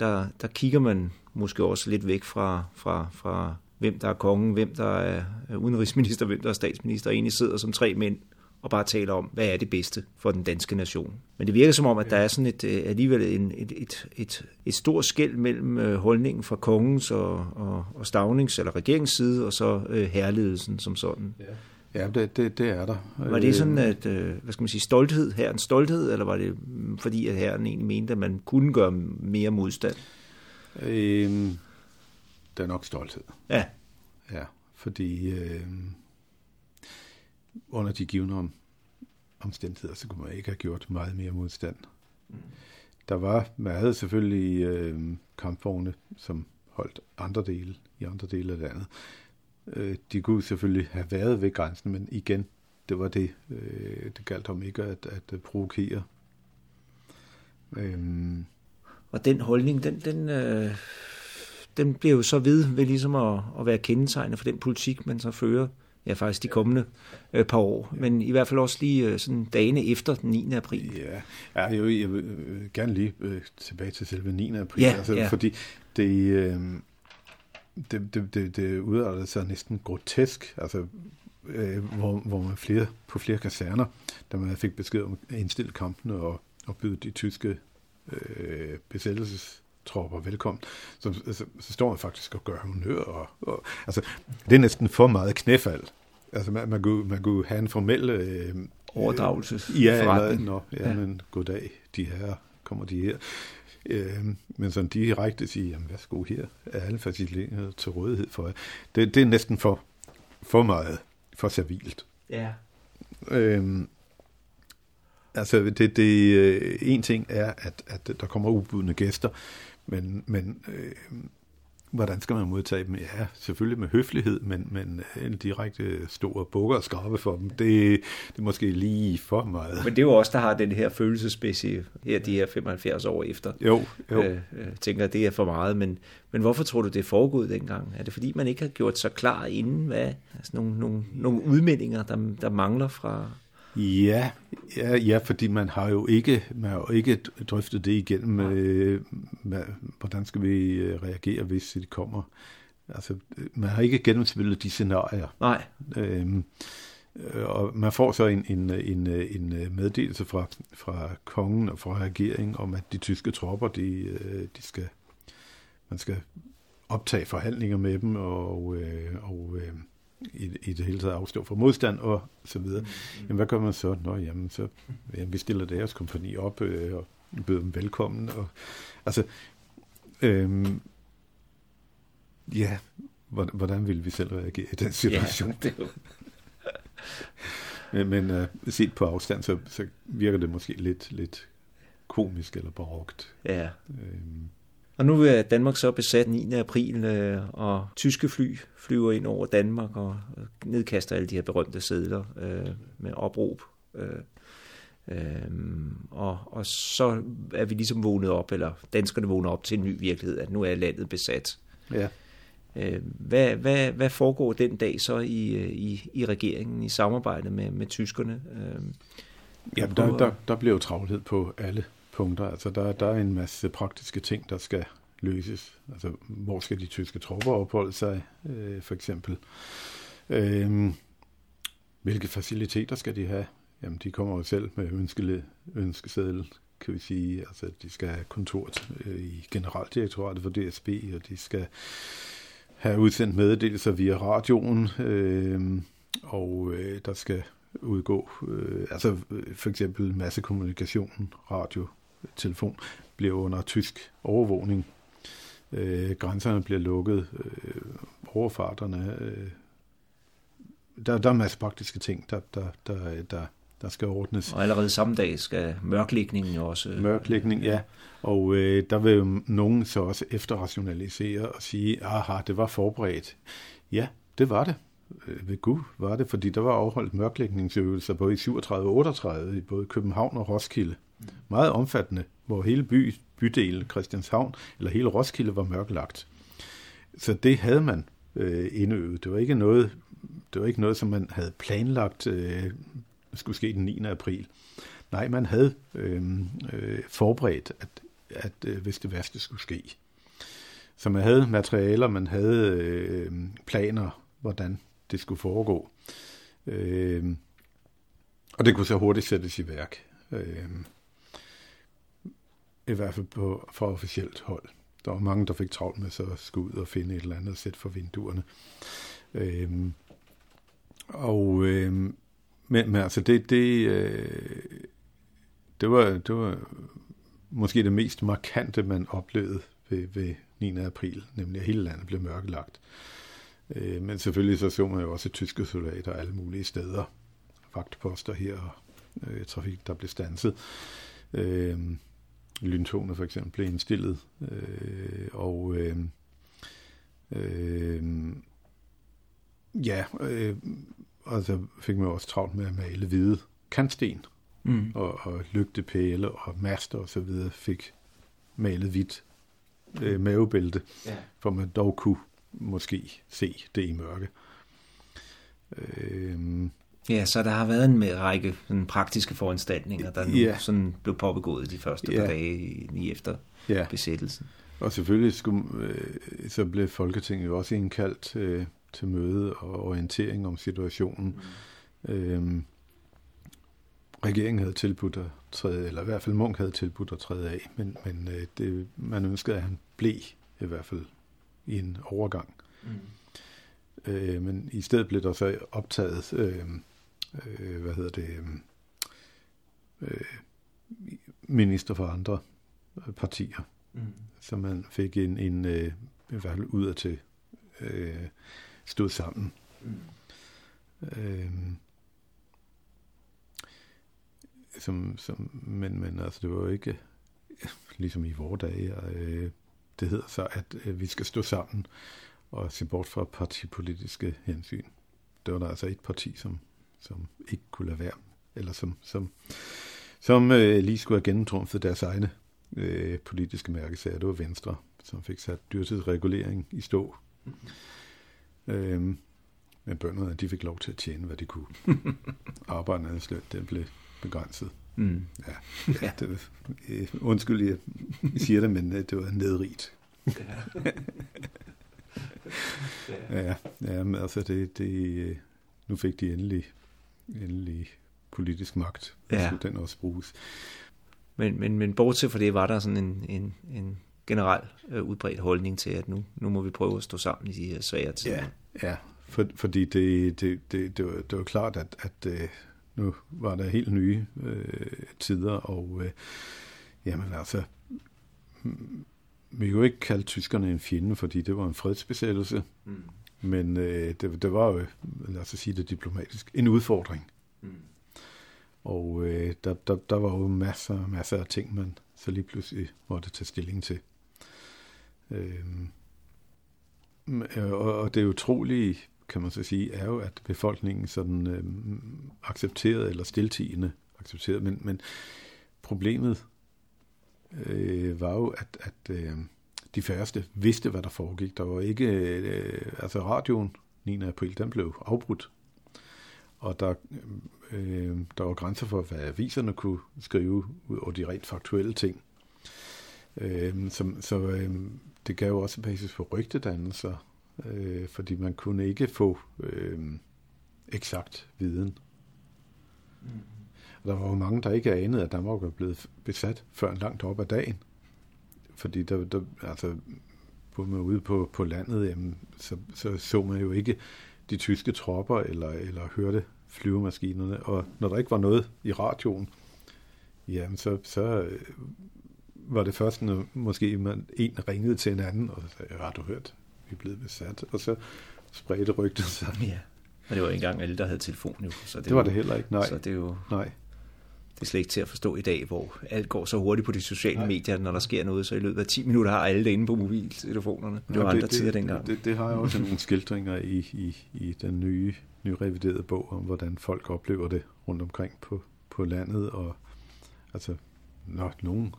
Der kigger man måske også lidt væk fra hvem der er kongen, hvem der er udenrigsminister, hvem der er statsminister, egentlig sidder som 3 mænd og bare taler om, hvad er det bedste for den danske nation. Men det virker som om, at der er sådan et stort skel mellem holdningen fra kongens og Staunings eller regerings side, og så herledelsen som sådan. Ja, det er der. Var det sådan, at hvad skal man sige, stolthed, herrens stolthed, eller var det fordi, at herren egentlig mente, at man kunne gøre mere modstand? Der er nok stolthed. Ja, fordi under de givne omstændigheder, så kunne man ikke have gjort meget mere modstand. Mm. Der var meget selvfølgelig kampvogne, som holdt andre dele af landet. De kunne selvfølgelig have været ved grænsen, men igen, det var det. Det galt om ikke at provokere. Og den holdning, den bliver jo så ved ligesom at være kendetegnet for den politik, man så fører, ja faktisk de kommende par år, men i hvert fald også lige sådan dagene efter den 9. april. Ja, jeg vil gerne lige tilbage til selve 9. april, fordi det udartede sig næsten grotesk, altså hvor man på flere kaserner, da man fik besked om at indstille kampene og byde de tyske besættelsestropper velkommen, så står man faktisk og gør honør. Altså, det er næsten for meget knæfald. Altså, man kunne have en formel overdragelsesforretning. Men goddag, de her, kommer de her. Men sådan direkte sige, jamen værsgo her, er alle faciliteter til rådighed for jer. Det er næsten for meget, for servilt. Ja. Altså, en ting er, at der kommer ubudne gæster, men hvordan skal man modtage dem? Ja, selvfølgelig med høflighed, men en direkte stor bukker og skrabe for dem, det er måske lige for meget. Men det er jo også der har den her følelsesmæssige, her de her 75 år efter. Jo. Tænker, det er for meget, men hvorfor tror du, det er foregået dengang? Er det fordi, man ikke har gjort så klar inden, hvad? Altså nogle udmeldinger, der mangler fra... Ja, fordi man har jo ikke drøftet det igennem, hvordan skal vi reagere, hvis det kommer. Altså, man har ikke gennemspillet de scenarier. Nej. Og man får så en meddelelse fra kongen og fra regeringen om, at de tyske tropper, man skal optage forhandlinger med dem og i det hele taget afstå fra modstand og så videre. Jamen, hvad gør man så? Vi stiller deres kompagni op og byder dem velkommen. Og, altså, hvordan ville vi selv reagere i den situation? Ja, men set på afstand, så virker det måske lidt komisk eller barokt. Ja. Og nu er Danmark så besat 9. april, og tyske fly flyver ind over Danmark og nedkaster alle de her berømte sedler med opråb. Og så er vi ligesom vågnet op, eller danskerne vågner op til en ny virkelighed, at nu er landet besat. Ja. Hvad foregår den dag så i regeringen, i samarbejde med tyskerne? Ja, der bliver jo travlhed på alle punkter. Altså, der er en masse praktiske ting, der skal løses. Altså, hvor skal de tyske tropper opholde sig, for eksempel? Hvilke faciliteter skal de have? Jamen, de kommer jo selv med ønskeseddel, kan vi sige. Altså, de skal have kontor i generaldirektoratet for DSB, og de skal have udsendt meddelelser via radioen, og der skal udgå. Altså for eksempel massekommunikation, radio, telefon, bliver under tysk overvågning. Grænserne bliver lukket, overfarterne. Der er masser af praktiske ting, der skal ordnes. Og allerede samme dag skal mørklægningen også... Mørklægning, ja. Og der vil jo nogen så også efterrationalisere og sige, aha, det var forberedt. Ja, det var det. Ved Gud var det, fordi der var afholdt mørklægningsøvelser både i 37 og 38 i både København og Roskilde. Meget omfattende, hvor hele bydelen Christianshavn eller hele Roskilde var mørklagt. Så det havde man indøvet. Det var ikke noget, som man havde planlagt skulle ske den 9. april. Nej, man havde forberedt, at hvis det værste skulle ske. Så man havde materialer, man havde planer, hvordan det skulle foregå. Og det kunne så hurtigt sættes i værk. I hvert fald fra officielt hold. Der var mange, der fik travlt med så at skulle ud og finde et eller andet og sætte for vinduerne. Men altså, det var måske det mest markante, man oplevede ved 9. april, nemlig at hele landet blev mørkelagt. Men selvfølgelig så man jo også tyske soldater alle mulige steder. Vagtposter her og trafik, der blev standset. Lyntogene for eksempel blev indstillet. Og så fik man også travlt med at male hvide kantsten. Mm. Og lygtepæle og master og så videre fik malet hvidt mavebælte, yeah, for man dog kunne måske se det i mørke. Ja, så der har været en række sådan praktiske foranstaltninger, der nu sådan blev påbegået de første par dage lige efter besættelsen. Og selvfølgelig så blev Folketinget også indkaldt til møde og orientering om situationen. Mm. Regeringen havde tilbudt at træde, eller i hvert fald Munch havde tilbudt at træde af, men det, man ønskede, at han blev i hvert fald i en overgang. Mm. Men i stedet blev der så optaget, minister for andre partier, så man fik en i hvert fald udadtil stod sammen. Mm. Men altså, det var jo ikke ligesom i vore dage, det hedder så, at vi skal stå sammen og se bort fra partipolitiske hensyn. Det var der altså et parti, som ikke kunne lade være, eller som lige skulle have gennemtrumfet deres egne politiske mærkesager. Det var Venstre, som fik sat dyrtidsregulering i stå. Men bønderne, de fik lov til at tjene, hvad de kunne. Arbejdernes løn, den blev begrænset. Mm. Ja, det, undskyld, jeg siger det, men det var nedrigt. Men altså det, nu fik de endelig politisk magt, så den også bruges. Men bortset fra det, var der sådan en generel udbredt holdning til, at nu må vi prøve at stå sammen i de her svære tider. Ja, fordi det var klart, at nu var der helt nye tider, og vi kunne ikke kalde tyskerne en fjende, fordi det var en fredsbesættelse, men det var jo, lad os sige det diplomatisk, en udfordring. Mm. Og der var jo masser af ting, man så lige pludselig måtte tage stilling til. Og det er utroligt, kan man så sige, er jo, at befolkningen sådan accepterede, eller stiltigende accepterede, men problemet var jo, at de færreste vidste, hvad der foregik. Der var ikke, radioen 9. april, den blev afbrudt, og der var grænser for, hvad aviserne kunne skrive ud over de rent faktuelle ting. Det gav jo også basis for rygtedannelser, fordi man kunne ikke få eksakt viden. Mm. Og der var jo mange, der ikke anede, at Danmark var blevet besat før langt op ad dagen. Fordi der på man ude på landet, jamen, så man jo ikke de tyske tropper, eller hørte flyvemaskinerne. Og når der ikke var noget i radioen, jamen så var det først, når måske en ringede til en anden, og så sagde, du hørt? Vi blev besat, og så spredte rygtet sig. Ja, og det var ikke engang alle, der havde telefon nu. Så det var det heller ikke, nej. Så det er jo det er slet ikke til at forstå i dag, hvor alt går så hurtigt på de sociale medier, når der sker noget, så i løbet af 10 minutter har alle det inde på mobiltelefonerne. Det var andre tider dengang. Det har jeg også nogle skildringer i den nye reviderede bog, om hvordan folk oplever det rundt omkring på landet, og altså, når nogen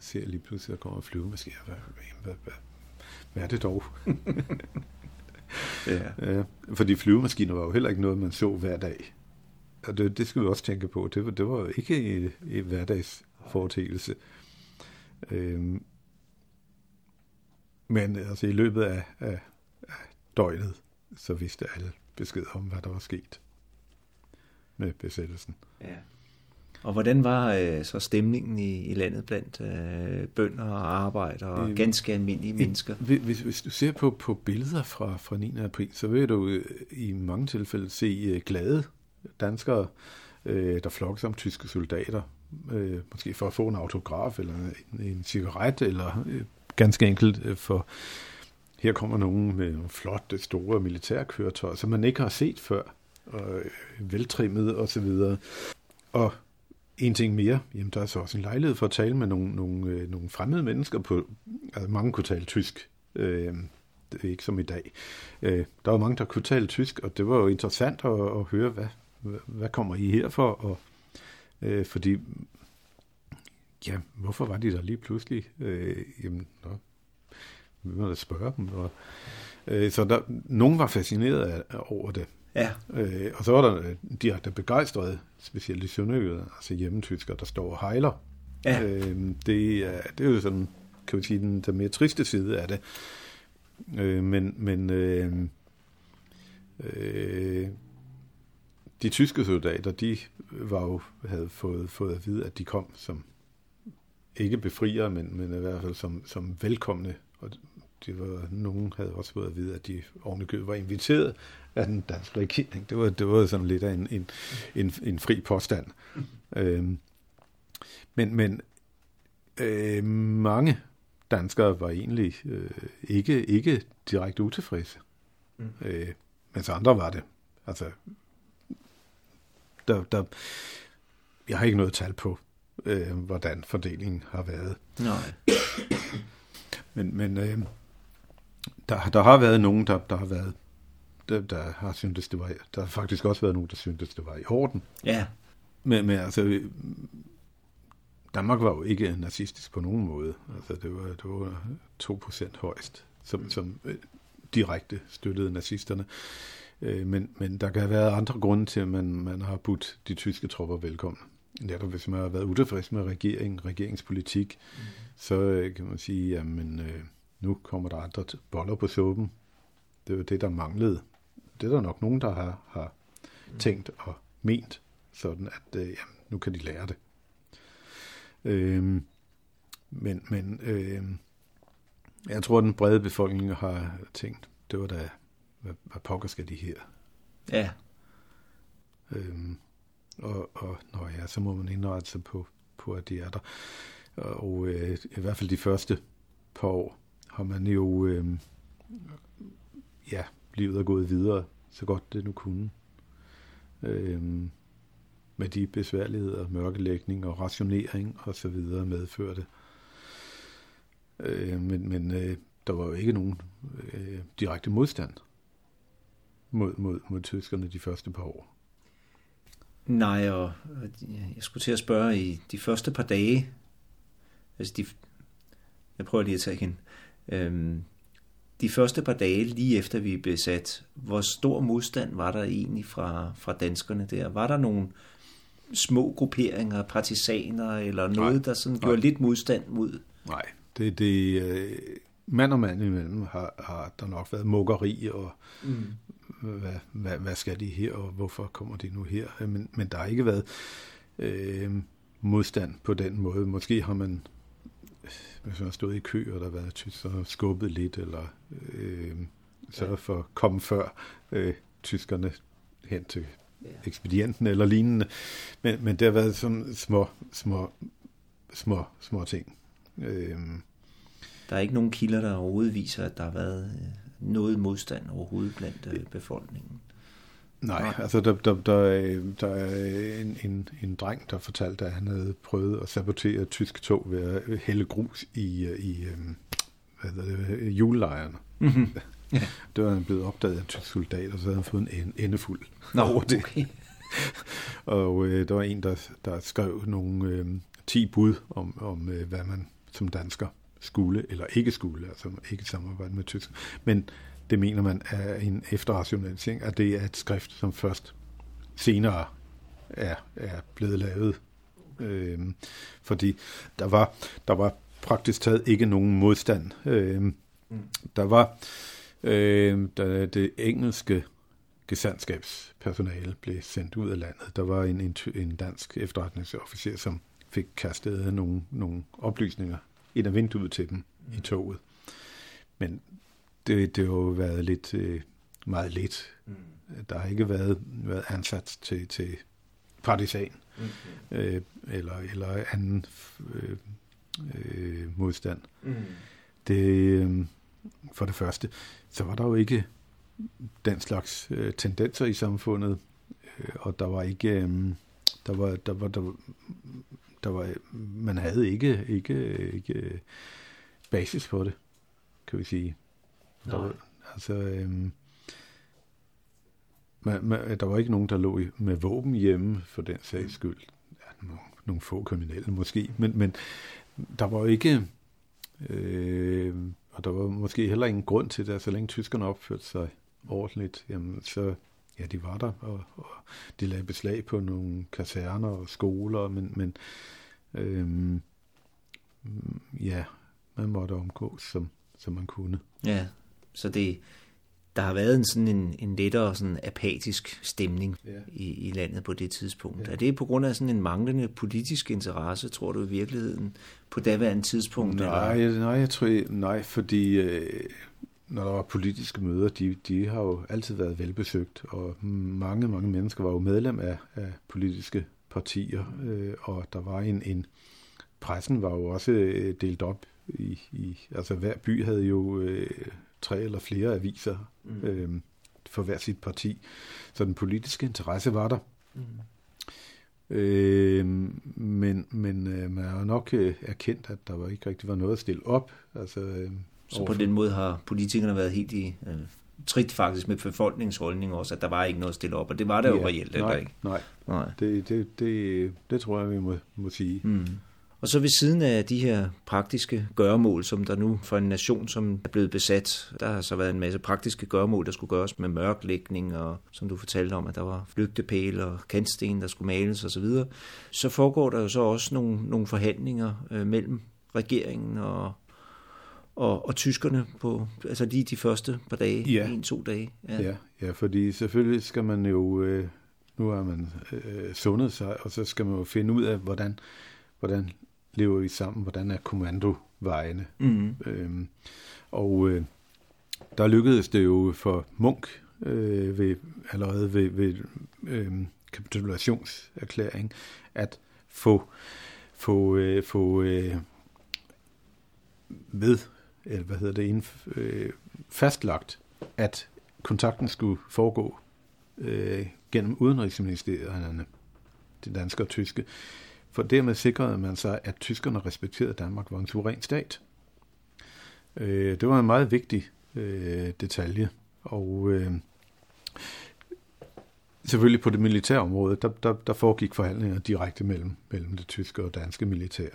ser lige pludselig, der kommer og flyvemaskiner, hvad er det dog? Ja. Fordi flyvemaskiner var jo heller ikke noget, man så hver dag. Og det skal vi også tænke på. Det var jo ikke en hverdagsforetægelse. Men altså, i løbet af døgnet, så vidste alle besked om, hvad der var sket. med besættelsen. Ja. Og hvordan var så stemningen i landet blandt bønder og arbejdere og ganske almindelige mennesker? Hvis du ser på billeder fra 9. april, så vil du i mange tilfælde se glade danskere, der flokkes som tyske soldater, måske for at få en autograf eller en cigaret, eller ganske enkelt for... Her kommer nogen med nogle flotte, store militærkøretøjer, som man ikke har set før, og veltrimmede osv. Og en ting mere, jamen der er så også en lejlighed for at tale med nogle fremmede mennesker på, altså mange kunne tale tysk, det er ikke som i dag. Der var mange, der kunne tale tysk, og det var jo interessant at høre, hvad kommer I her for, og fordi, ja, hvorfor var de der lige pludselig? Jamen, nå. Vi måtte spørge dem. Og, så der, nogen var fascineret over det. Ja. Og så var der direkte begejstrede, specielt i Sønderjylland, altså hjemmetyskere, der står og hejler. Ja. Det er jo sådan, kan vi sige, den mere triste side af det. Men de tyske soldater, de var jo, havde fået at vide, at de kom som ikke befriere, men i hvert fald som velkomne. Og nogen havde også fået at vide, at de ovenikøbet var inviteret af den danske regering. Det var sådan lidt af en fri påstand. Men mange danskere var egentlig ikke direkte utilfredse. Mens andre var det. Altså, jeg har ikke noget tal på, hvordan fordelingen har været. Nej. Men der har været nogen, der har syntes, det var... Der har faktisk også været nogen, der syntes, det var i orden. Ja. Men altså... Danmark var jo ikke nazistisk på nogen måde. Altså, det var 2% højst, som direkte støttede nazisterne. Men der kan have været andre grunde til, at man har budt de tyske tropper velkommen. Netop hvis man har været utilfreds med regeringspolitik, så kan man sige, jamen nu kommer der andre boller på suppen. Det er det, der manglede. Det er der nok nogen, der har tænkt og ment, sådan at jamen, nu kan de lære det. Men jeg tror, den brede befolkning har tænkt, det var da, hvad pokker skal de her? Ja. Og nå ja, så må man indrette sig på, at de er der. Og i hvert fald de første par år har man jo livet er gået videre, så godt det nu kunne. Med de besværligheder, mørkelægning og rationering og så videre medførte. Men der var jo ikke nogen direkte modstand mod tyskerne de første par år. Nej, og jeg skulle til at spørge i de første par dage, altså jeg prøver lige at tage hende, de første par dage lige efter vi blev sat, hvor stor modstand var der egentlig fra danskerne der? Var der nogle små grupperinger, partisaner eller noget, der sådan gjorde lidt modstand mod? Nej, det mand og mand imellem har der nok været mukkeri og... Hvad skal de her, og hvorfor kommer de nu her? Men der har ikke været modstand på den måde. Måske har man, hvis man har stået i kø, og der har været tyskere, skubbet lidt, eller sørget for at komme før tyskerne hen til ekspedienten eller lignende. Men der har været sådan små ting. Der er ikke nogen kilder, der overhovedet viser, at der har været... noget modstand overhovedet blandt befolkningen. Nej, altså der er en dreng, der fortalte, at han havde prøvet at sabotere et tysk tog ved at hælde grus i julelejrene. Mm-hmm. Ja. Det var han blevet opdaget af en tysk soldat, og så havde han fået en endefuld over det. Okay. Og der var en, der skrev nogle 10 bud om hvad man som dansker skulle eller ikke skulle, altså ikke samarbejde med tyskerne. Men det mener man er en efterrationalisering, at det er et skrift, som først senere er blevet lavet. Fordi der var praktisk taget ikke nogen modstand. Der var det engelske gesandskabspersonale blev sendt ud af landet. Der var en dansk efterretningsofficer, som fik kastet nogle oplysninger ind ad vinduet til dem i toget. Men det har jo været lidt, meget lidt. Der har ikke været ansat til partisan eller anden modstand. Det, for det første, så var der jo ikke den slags tendenser i samfundet, og der var ikke, man havde ikke basis for det, kan vi sige. Der var, altså, der var ikke nogen, der lå med våben hjemme, for den sags skyld. Ja, nogle få kriminelle måske, men der var ikke, og der var måske heller ingen grund til det, så længe tyskerne opførte sig ordentligt, jamen så, ja, de var der, og de lagde beslag på nogle kaserner og skoler, men ja, man måtte omgås, som man kunne. Ja, så der har været en lettere sådan apatisk stemning i landet på det tidspunkt. Ja. Er det på grund af sådan en manglende politisk interesse, tror du, i virkeligheden, på daværende tidspunkt? Nej, fordi når der var politiske møder, de har jo altid været velbesøgt, og mange, mange mennesker var jo medlem af politiske partier, og der var en pressen var jo også delt op i altså hver by havde jo 3 eller flere aviser for hver sit parti. Så den politiske interesse var der. Men man har nok erkendt, at der ikke rigtig var noget at stille op. Altså, så på den måde har politikerne været helt i trit faktisk med befolkningsholdning også, at der var ikke noget at stille op, og det var der jo reelt. Nej, ikke? Nej. Det tror jeg, vi må sige. Og så ved siden af de her praktiske gøremål, som der nu for en nation, som er blevet besat, der har så været en masse praktiske gøremål, der skulle gøres med mørklægning, og som du fortalte om, at der var flygtepæle og kantsten, der skulle males osv. Så foregår der jo så også nogle forhandlinger mellem regeringen og tyskerne på, altså lige de første par dage, 1-2 dage. Ja, fordi selvfølgelig skal man jo, nu har man sundet sig, og så skal man jo finde ud af, hvordan lever vi sammen, hvordan er kommandovejene. Der lykkedes det jo for Munch ved kapitulationserklæring at få fastlagt, at kontakten skulle foregå gennem udenrigsministerierne, det danske og tyske. For dermed sikrede man sig, at tyskerne respekterede, at Danmark var en suveræn stat. Det var en meget vigtig detalje. Og selvfølgelig på det militære område, der foregik forhandlinger direkte mellem det tyske og danske militær.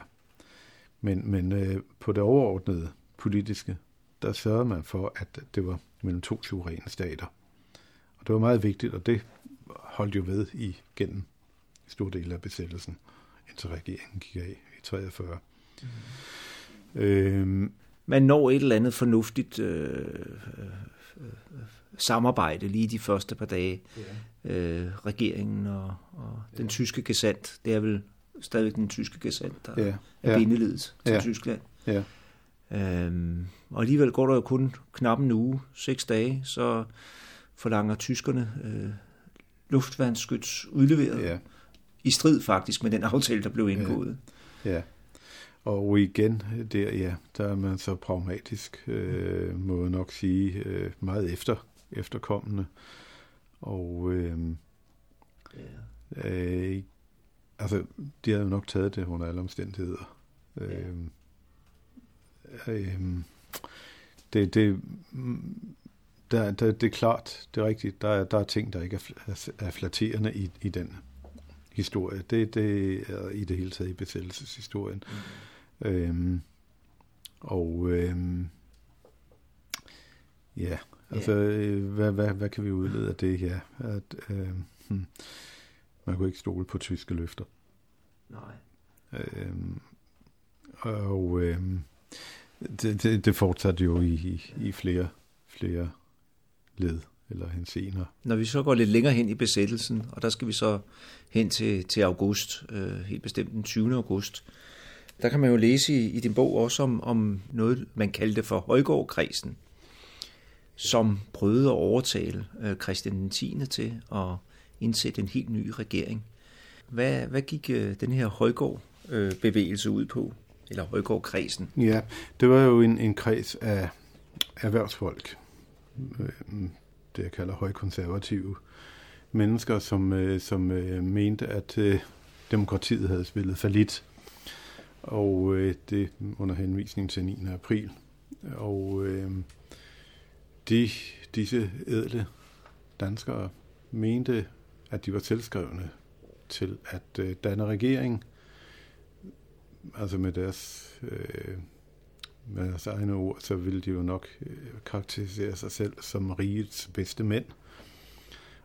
Men på det overordnede politiske, der sørgede man for, at det var mellem to suveræne stater. Og det var meget vigtigt, og det holdt jo ved igennem store dele af besættelsen, indtil regeringen gik af i 43. Man når et eller andet fornuftigt samarbejde lige de første par dage. Regeringen og den tyske gesandt, det er vel stadigvæk den tyske gesandt, der er bindeledet til Tyskland. Ja. Og alligevel går der jo kun knap en uge, 6 dage, så forlanger tyskerne luftværnsskyts udleveret. Ja. I strid faktisk med den aftale, der blev indgået. Ja. Og igen, der er man så pragmatisk, må jeg nok sige, meget efterkommende. Og altså, de havde nok taget det under alle omstændigheder. Det er klart, det er rigtigt, der er ting, der ikke er flatterende i den historie. Det er i det hele taget i besættelseshistorien. Hvad kan vi udlede af det her? Man kunne ikke stole på tyske løfter. Nej. Det fortsatte jo i flere led. eller hensener. Når vi så går lidt længere hen i besættelsen, og der skal vi så hen til august, helt bestemt den 20. august, der kan man jo læse i din bog også om noget, man kaldte for Højgaard-kredsen, som prøvede at overtale Christian den 10. til at indsætte en helt ny regering. Hvad gik den her Højgaard-bevægelse ud på, eller Højgaard-kredsen? Ja, det var jo en kreds af erhvervsfolk, det jeg kalder højkonservative mennesker, som mente, at demokratiet havde spillet fallit, og det under henvisning til 9. april. Og disse ædle danskere mente, at de var tilskrevne til at danne regering, altså med deres egne ord, så ville de jo nok karakterisere sig selv som rigets bedste mænd,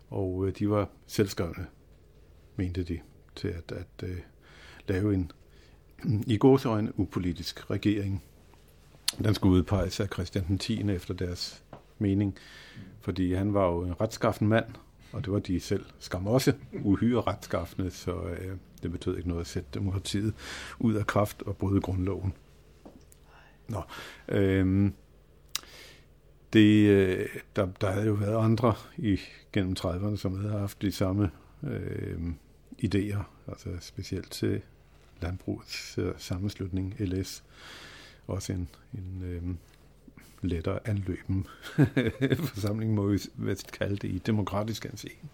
og de var selvskrevne, mente de, til at lave en i gåseøjne upolitisk regering. Den skulle udpeges af Christian den 10. efter deres mening, fordi han var jo en retskaffen mand, og det var de selv skam også, uhyre retskaffende, så det betød ikke noget at sætte demokratiet ud af kraft og bryde grundloven. Nå, der havde jo været andre gennem 30'erne, som havde haft de samme idéer, altså specielt til landbrugets sammenslutning, LS, også en lettere anløben forsamling, må vi vist kalde det i demokratisk anseende.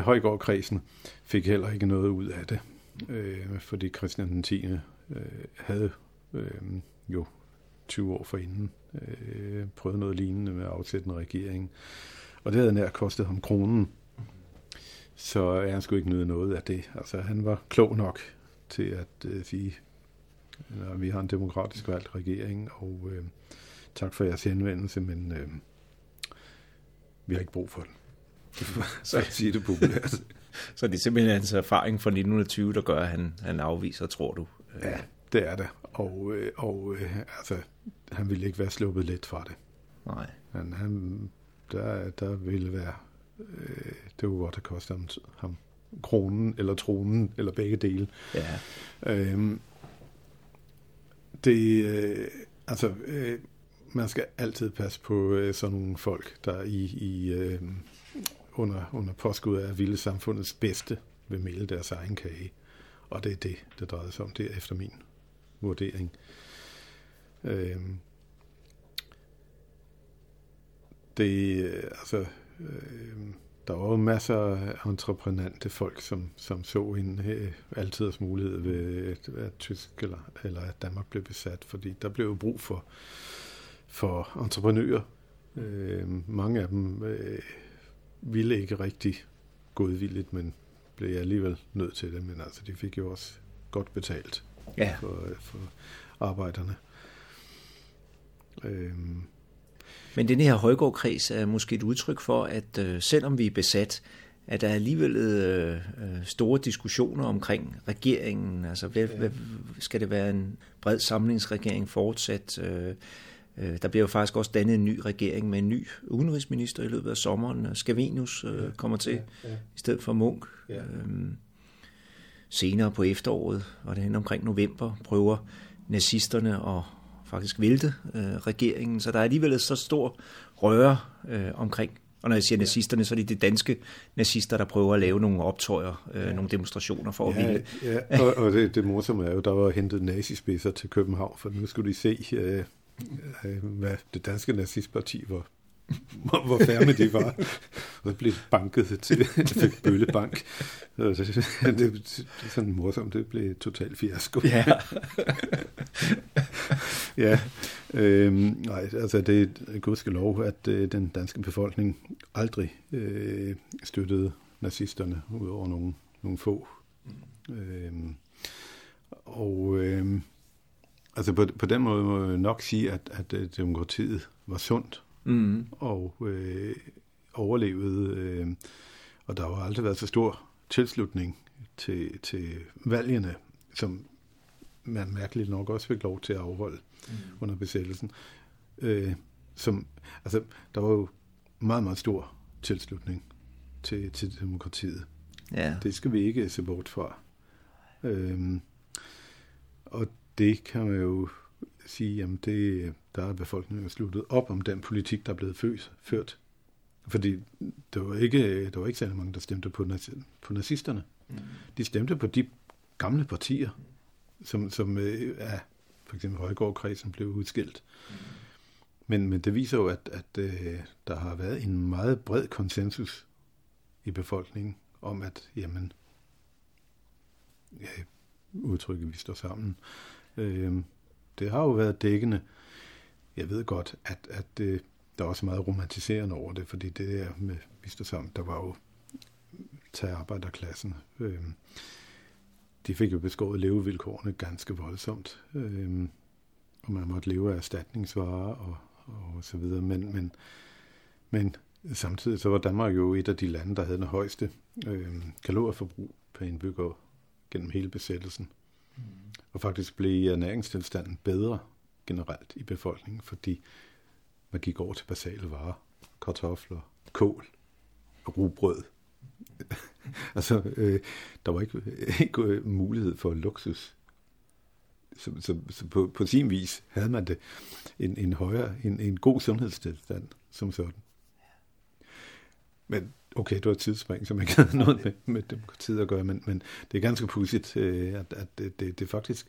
Højgaard-kredsen fik heller ikke noget ud af det, fordi Christian den 10. havde jo 20 år forinden prøvede noget lignende med at afsætte en regering, og det havde nær kostet ham kronen, så han skulle ikke nyde noget af det. Altså han var klog nok til at sige, at vi har en demokratisk valgt regering, og tak for jeres henvendelse, men vi har ikke brug for den. Så at sige det populært. Så det er simpelthen hans erfaring fra 1920, der gør, at han afviser, tror du? Ja, det er det. Og han ville ikke være sluppet let fra det. Nej. Der ville være... det var godt, der kostede ham kronen, eller tronen, eller begge dele. Ja. Man skal altid passe på sådan nogle folk, der under påskud af vilde samfundets bedste vil male deres egen kage. Og det er det, der drejede sig om, det er efter min vurdering. Der var jo masser af entreprenante folk, som så en altid mulighed ved, at Tyskland eller at Danmark blev besat, fordi der blev jo brug for entreprenører. Mange af dem ville ikke rigtig godvilligt, men blev alligevel nødt til det, men altså, de fik jo også godt betalt for arbejderne. Men den her Højgaard-kreds er måske et udtryk for, at selvom vi er besat, at der er alligevel store diskussioner omkring regeringen. Altså, skal det være en bred samlingsregering fortsat? Der bliver jo faktisk også dannet en ny regering med en ny udenrigsminister i løbet af sommeren. Scavenius kommer til i stedet for Munch. Ja. Senere på efteråret, og det hen omkring november, prøver nazisterne at faktisk vælte regeringen, så der er alligevel så stor røre omkring. Og når jeg siger nazisterne, så er det de danske nazister, der prøver at lave nogle optøjer, nogle demonstrationer for at ville. Ja, og det morsomme er jo, der var hentet nazispidser til København, for nu skulle de se, hvad det danske nazistparti var. Hvor færme de var. Og så blev banket til bøllebank. Det er sådan morsomt, det blev totalt fiasko. Ja. Ja. Det er gudskelov, at den danske befolkning aldrig støttede nazisterne, udover nogle få. På den måde må jeg nok sige, at demokratiet var sundt. Mm. Og overlevede, og der har aldrig været så stor tilslutning til valgene, som man mærkeligt nok også fik lov til at afholde under besættelsen. Der var jo meget, meget stor tilslutning til demokratiet. Ja. Det skal vi ikke se bort fra. Og det kan man jo sige, jamen det, der er befolkningen sluttet op om den politik, der er blevet ført. Fordi der var ikke særlig mange, der stemte på nazisterne. Mm. De stemte på de gamle partier, som ja, for eksempel Højgaard-kredsen blev udskilt. Mm. Men det viser jo, at der har været en meget bred konsensus i befolkningen om, at jamen, ja, udtrykket, vi står sammen. Det har jo været dækkende. Jeg ved godt, at der er også meget romantiserende over det, fordi det der med, vi står sammen, der var jo tage arbejderklassen. De fik jo beskåret levevilkårene ganske voldsomt. Og man måtte leve af erstatningsvarer og så videre. Men samtidig så var Danmark jo et af de lande, der havde den højeste kalorieforbrug per indbygger gennem hele besættelsen. Mm. Og faktisk blev ernæringstilstanden bedre generelt i befolkningen, fordi man gik over til basale varer, kartofler, kål og rugbrød. Altså, der var ikke mulighed for luksus. Så på sin vis havde man det en højere, en god sundhedstilstand som sådan. Men okay, det var et tidsspring, som ikke havde noget med demokratiet at gøre, men det er ganske pudsigt, at det faktisk...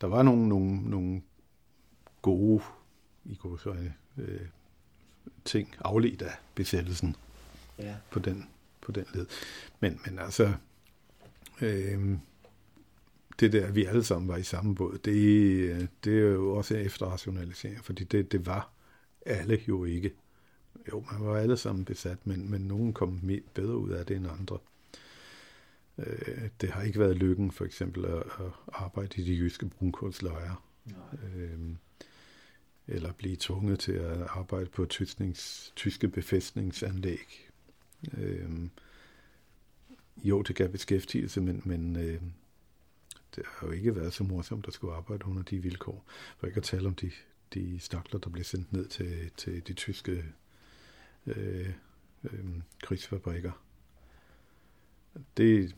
Der var nogle gode ting afledt af besættelsen, ja, på den led. Men altså... det der, vi alle sammen var i samme båd, det er jo også efterrationalisering, fordi det var alle jo ikke. Jo, man var alle sammen besat, men nogen kom bedre ud af det end andre. Det har ikke været lykken, for eksempel, at arbejde i de jyske brunkulslejre. Eller blive tvunget til at arbejde på tyske befæstningsanlæg. Jo, det gav beskæftigelse, men det har jo ikke været så morsomt, der skulle arbejde under de vilkår. For ikke at tale om de stakler, der blev sendt ned til de tyske krigsfabrikker. Det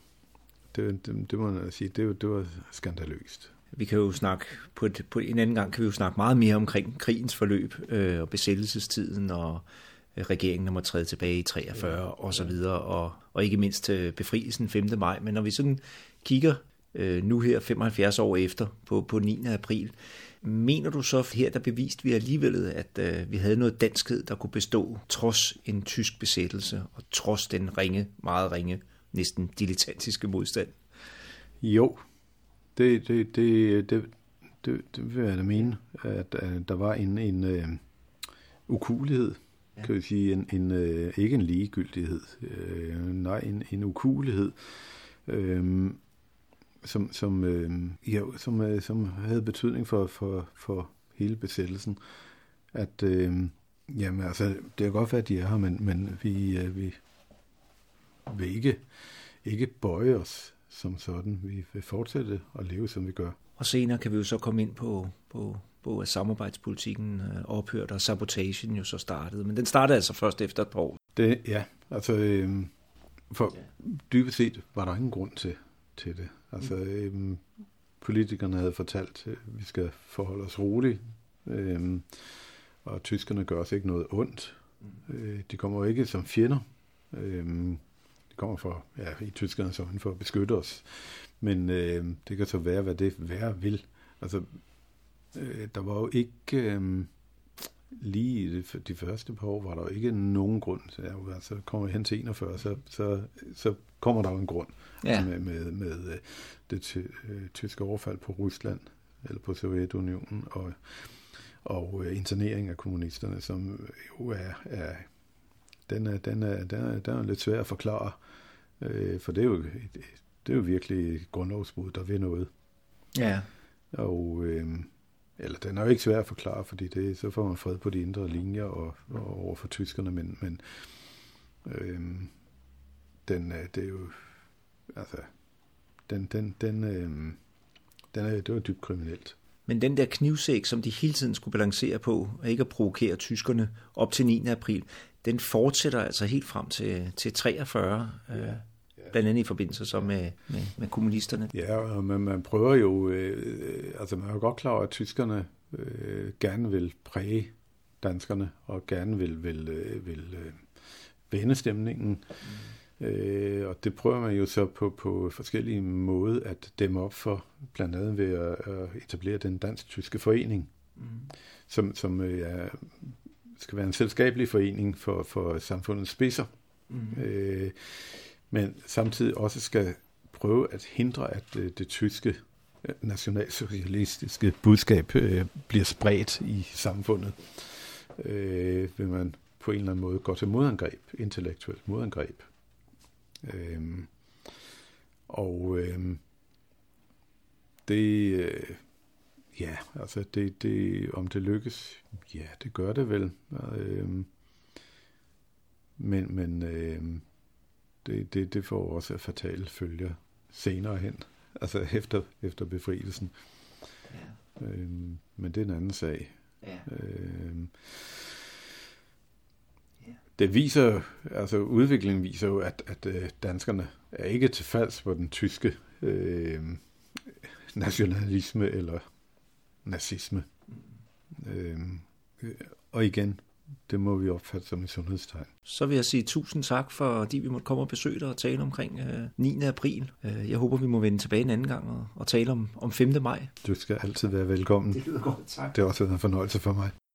må man sige, det var skandaløst. Vi kan jo snakke, på en anden gang kan vi jo snakke meget mere omkring krigens forløb og besættelsestiden, og regeringen om at træde tilbage i 43 og så videre, og ikke mindst befrielsen 5. maj. Men når vi sådan kigger nu her 75 år efter på 9. april, mener du så her, der beviste vi alligevel, at vi havde noget danskhed, der kunne bestå trods en tysk besættelse og trods den ringe, meget ringe, næsten dilettantiske modstand? Jo, det vil jeg da mene, at der var en ukulighed, ja, kan vi sige, en ikke en ligegyldighed, nej, en ukulighed, som havde betydning for hele besættelsen, at jamen altså, det er godt, at de er her, men vi vil ikke bøje os som sådan. Vi vil fortsætte at leve, som vi gør. Og senere kan vi jo så komme ind på at samarbejdspolitikken ophørte, og sabotagen jo så startede. Men den startede altså først efter et par år. Det, ja, altså for dybest set var der ingen grund til det. Altså, politikerne havde fortalt, at vi skal forholde os roligt, og tyskerne gør os ikke noget ondt. De kommer jo ikke som fjender. De kommer for, ja, i tyskernes øjne for at beskytte os. Men det kan så være, hvad det være vil. Altså, der var jo ikke, lige de første par år, var der jo ikke nogen grund. Altså, kommer vi hen til 41, så kommer der jo en grund, ja, altså med det tyske overfald på Rusland, eller på Sovjetunionen, og internering af kommunisterne, som jo er den er lidt svær at forklare, for det er jo virkelig et grundlovsbrud, der vil noget. Ja. Og, eller den er jo ikke svær at forklare, fordi så får man fred på de indre linjer og over for tyskerne, men det er jo, altså, den er, det var dybt kriminelt. Men den der knivsæk, som de hele tiden skulle balancere på, og ikke at provokere tyskerne op til 9. april, den fortsætter altså helt frem til 43, blandt andet i forbindelse så med kommunisterne. Ja, men man prøver jo, altså man er jo godt klar over, at tyskerne gerne vil præge danskerne, og gerne vil vende stemningen. Og det prøver man jo så på forskellige måder at dæmme op for, blandt andet ved at etablere den dansk-tyske forening, som skal være en selskabelig forening for samfundets spidser, men samtidig også skal prøve at hindre, at det tyske nationalsocialistiske budskab bliver spredt i samfundet, vil man på en eller anden måde gå til modangreb, intellektuelt modangreb. Det om det lykkes, ja, det gør det vel. Men det får også fatale følger senere hen, altså efter befrielsen. Ja. Men det er en anden sag. Ja. Det viser, altså udviklingen viser jo, at danskerne er ikke tilfalds på den tyske nationalisme eller nazisme. Og igen, det må vi opfatte som et sundhedstegn. Så vil jeg sige tusind tak, fordi vi måtte komme og besøge dig og tale omkring 9. april. Jeg håber, vi må vende tilbage en anden gang og tale om 5. maj. Du skal altid være velkommen. Det lyder godt, tak. Det har også været en fornøjelse for mig.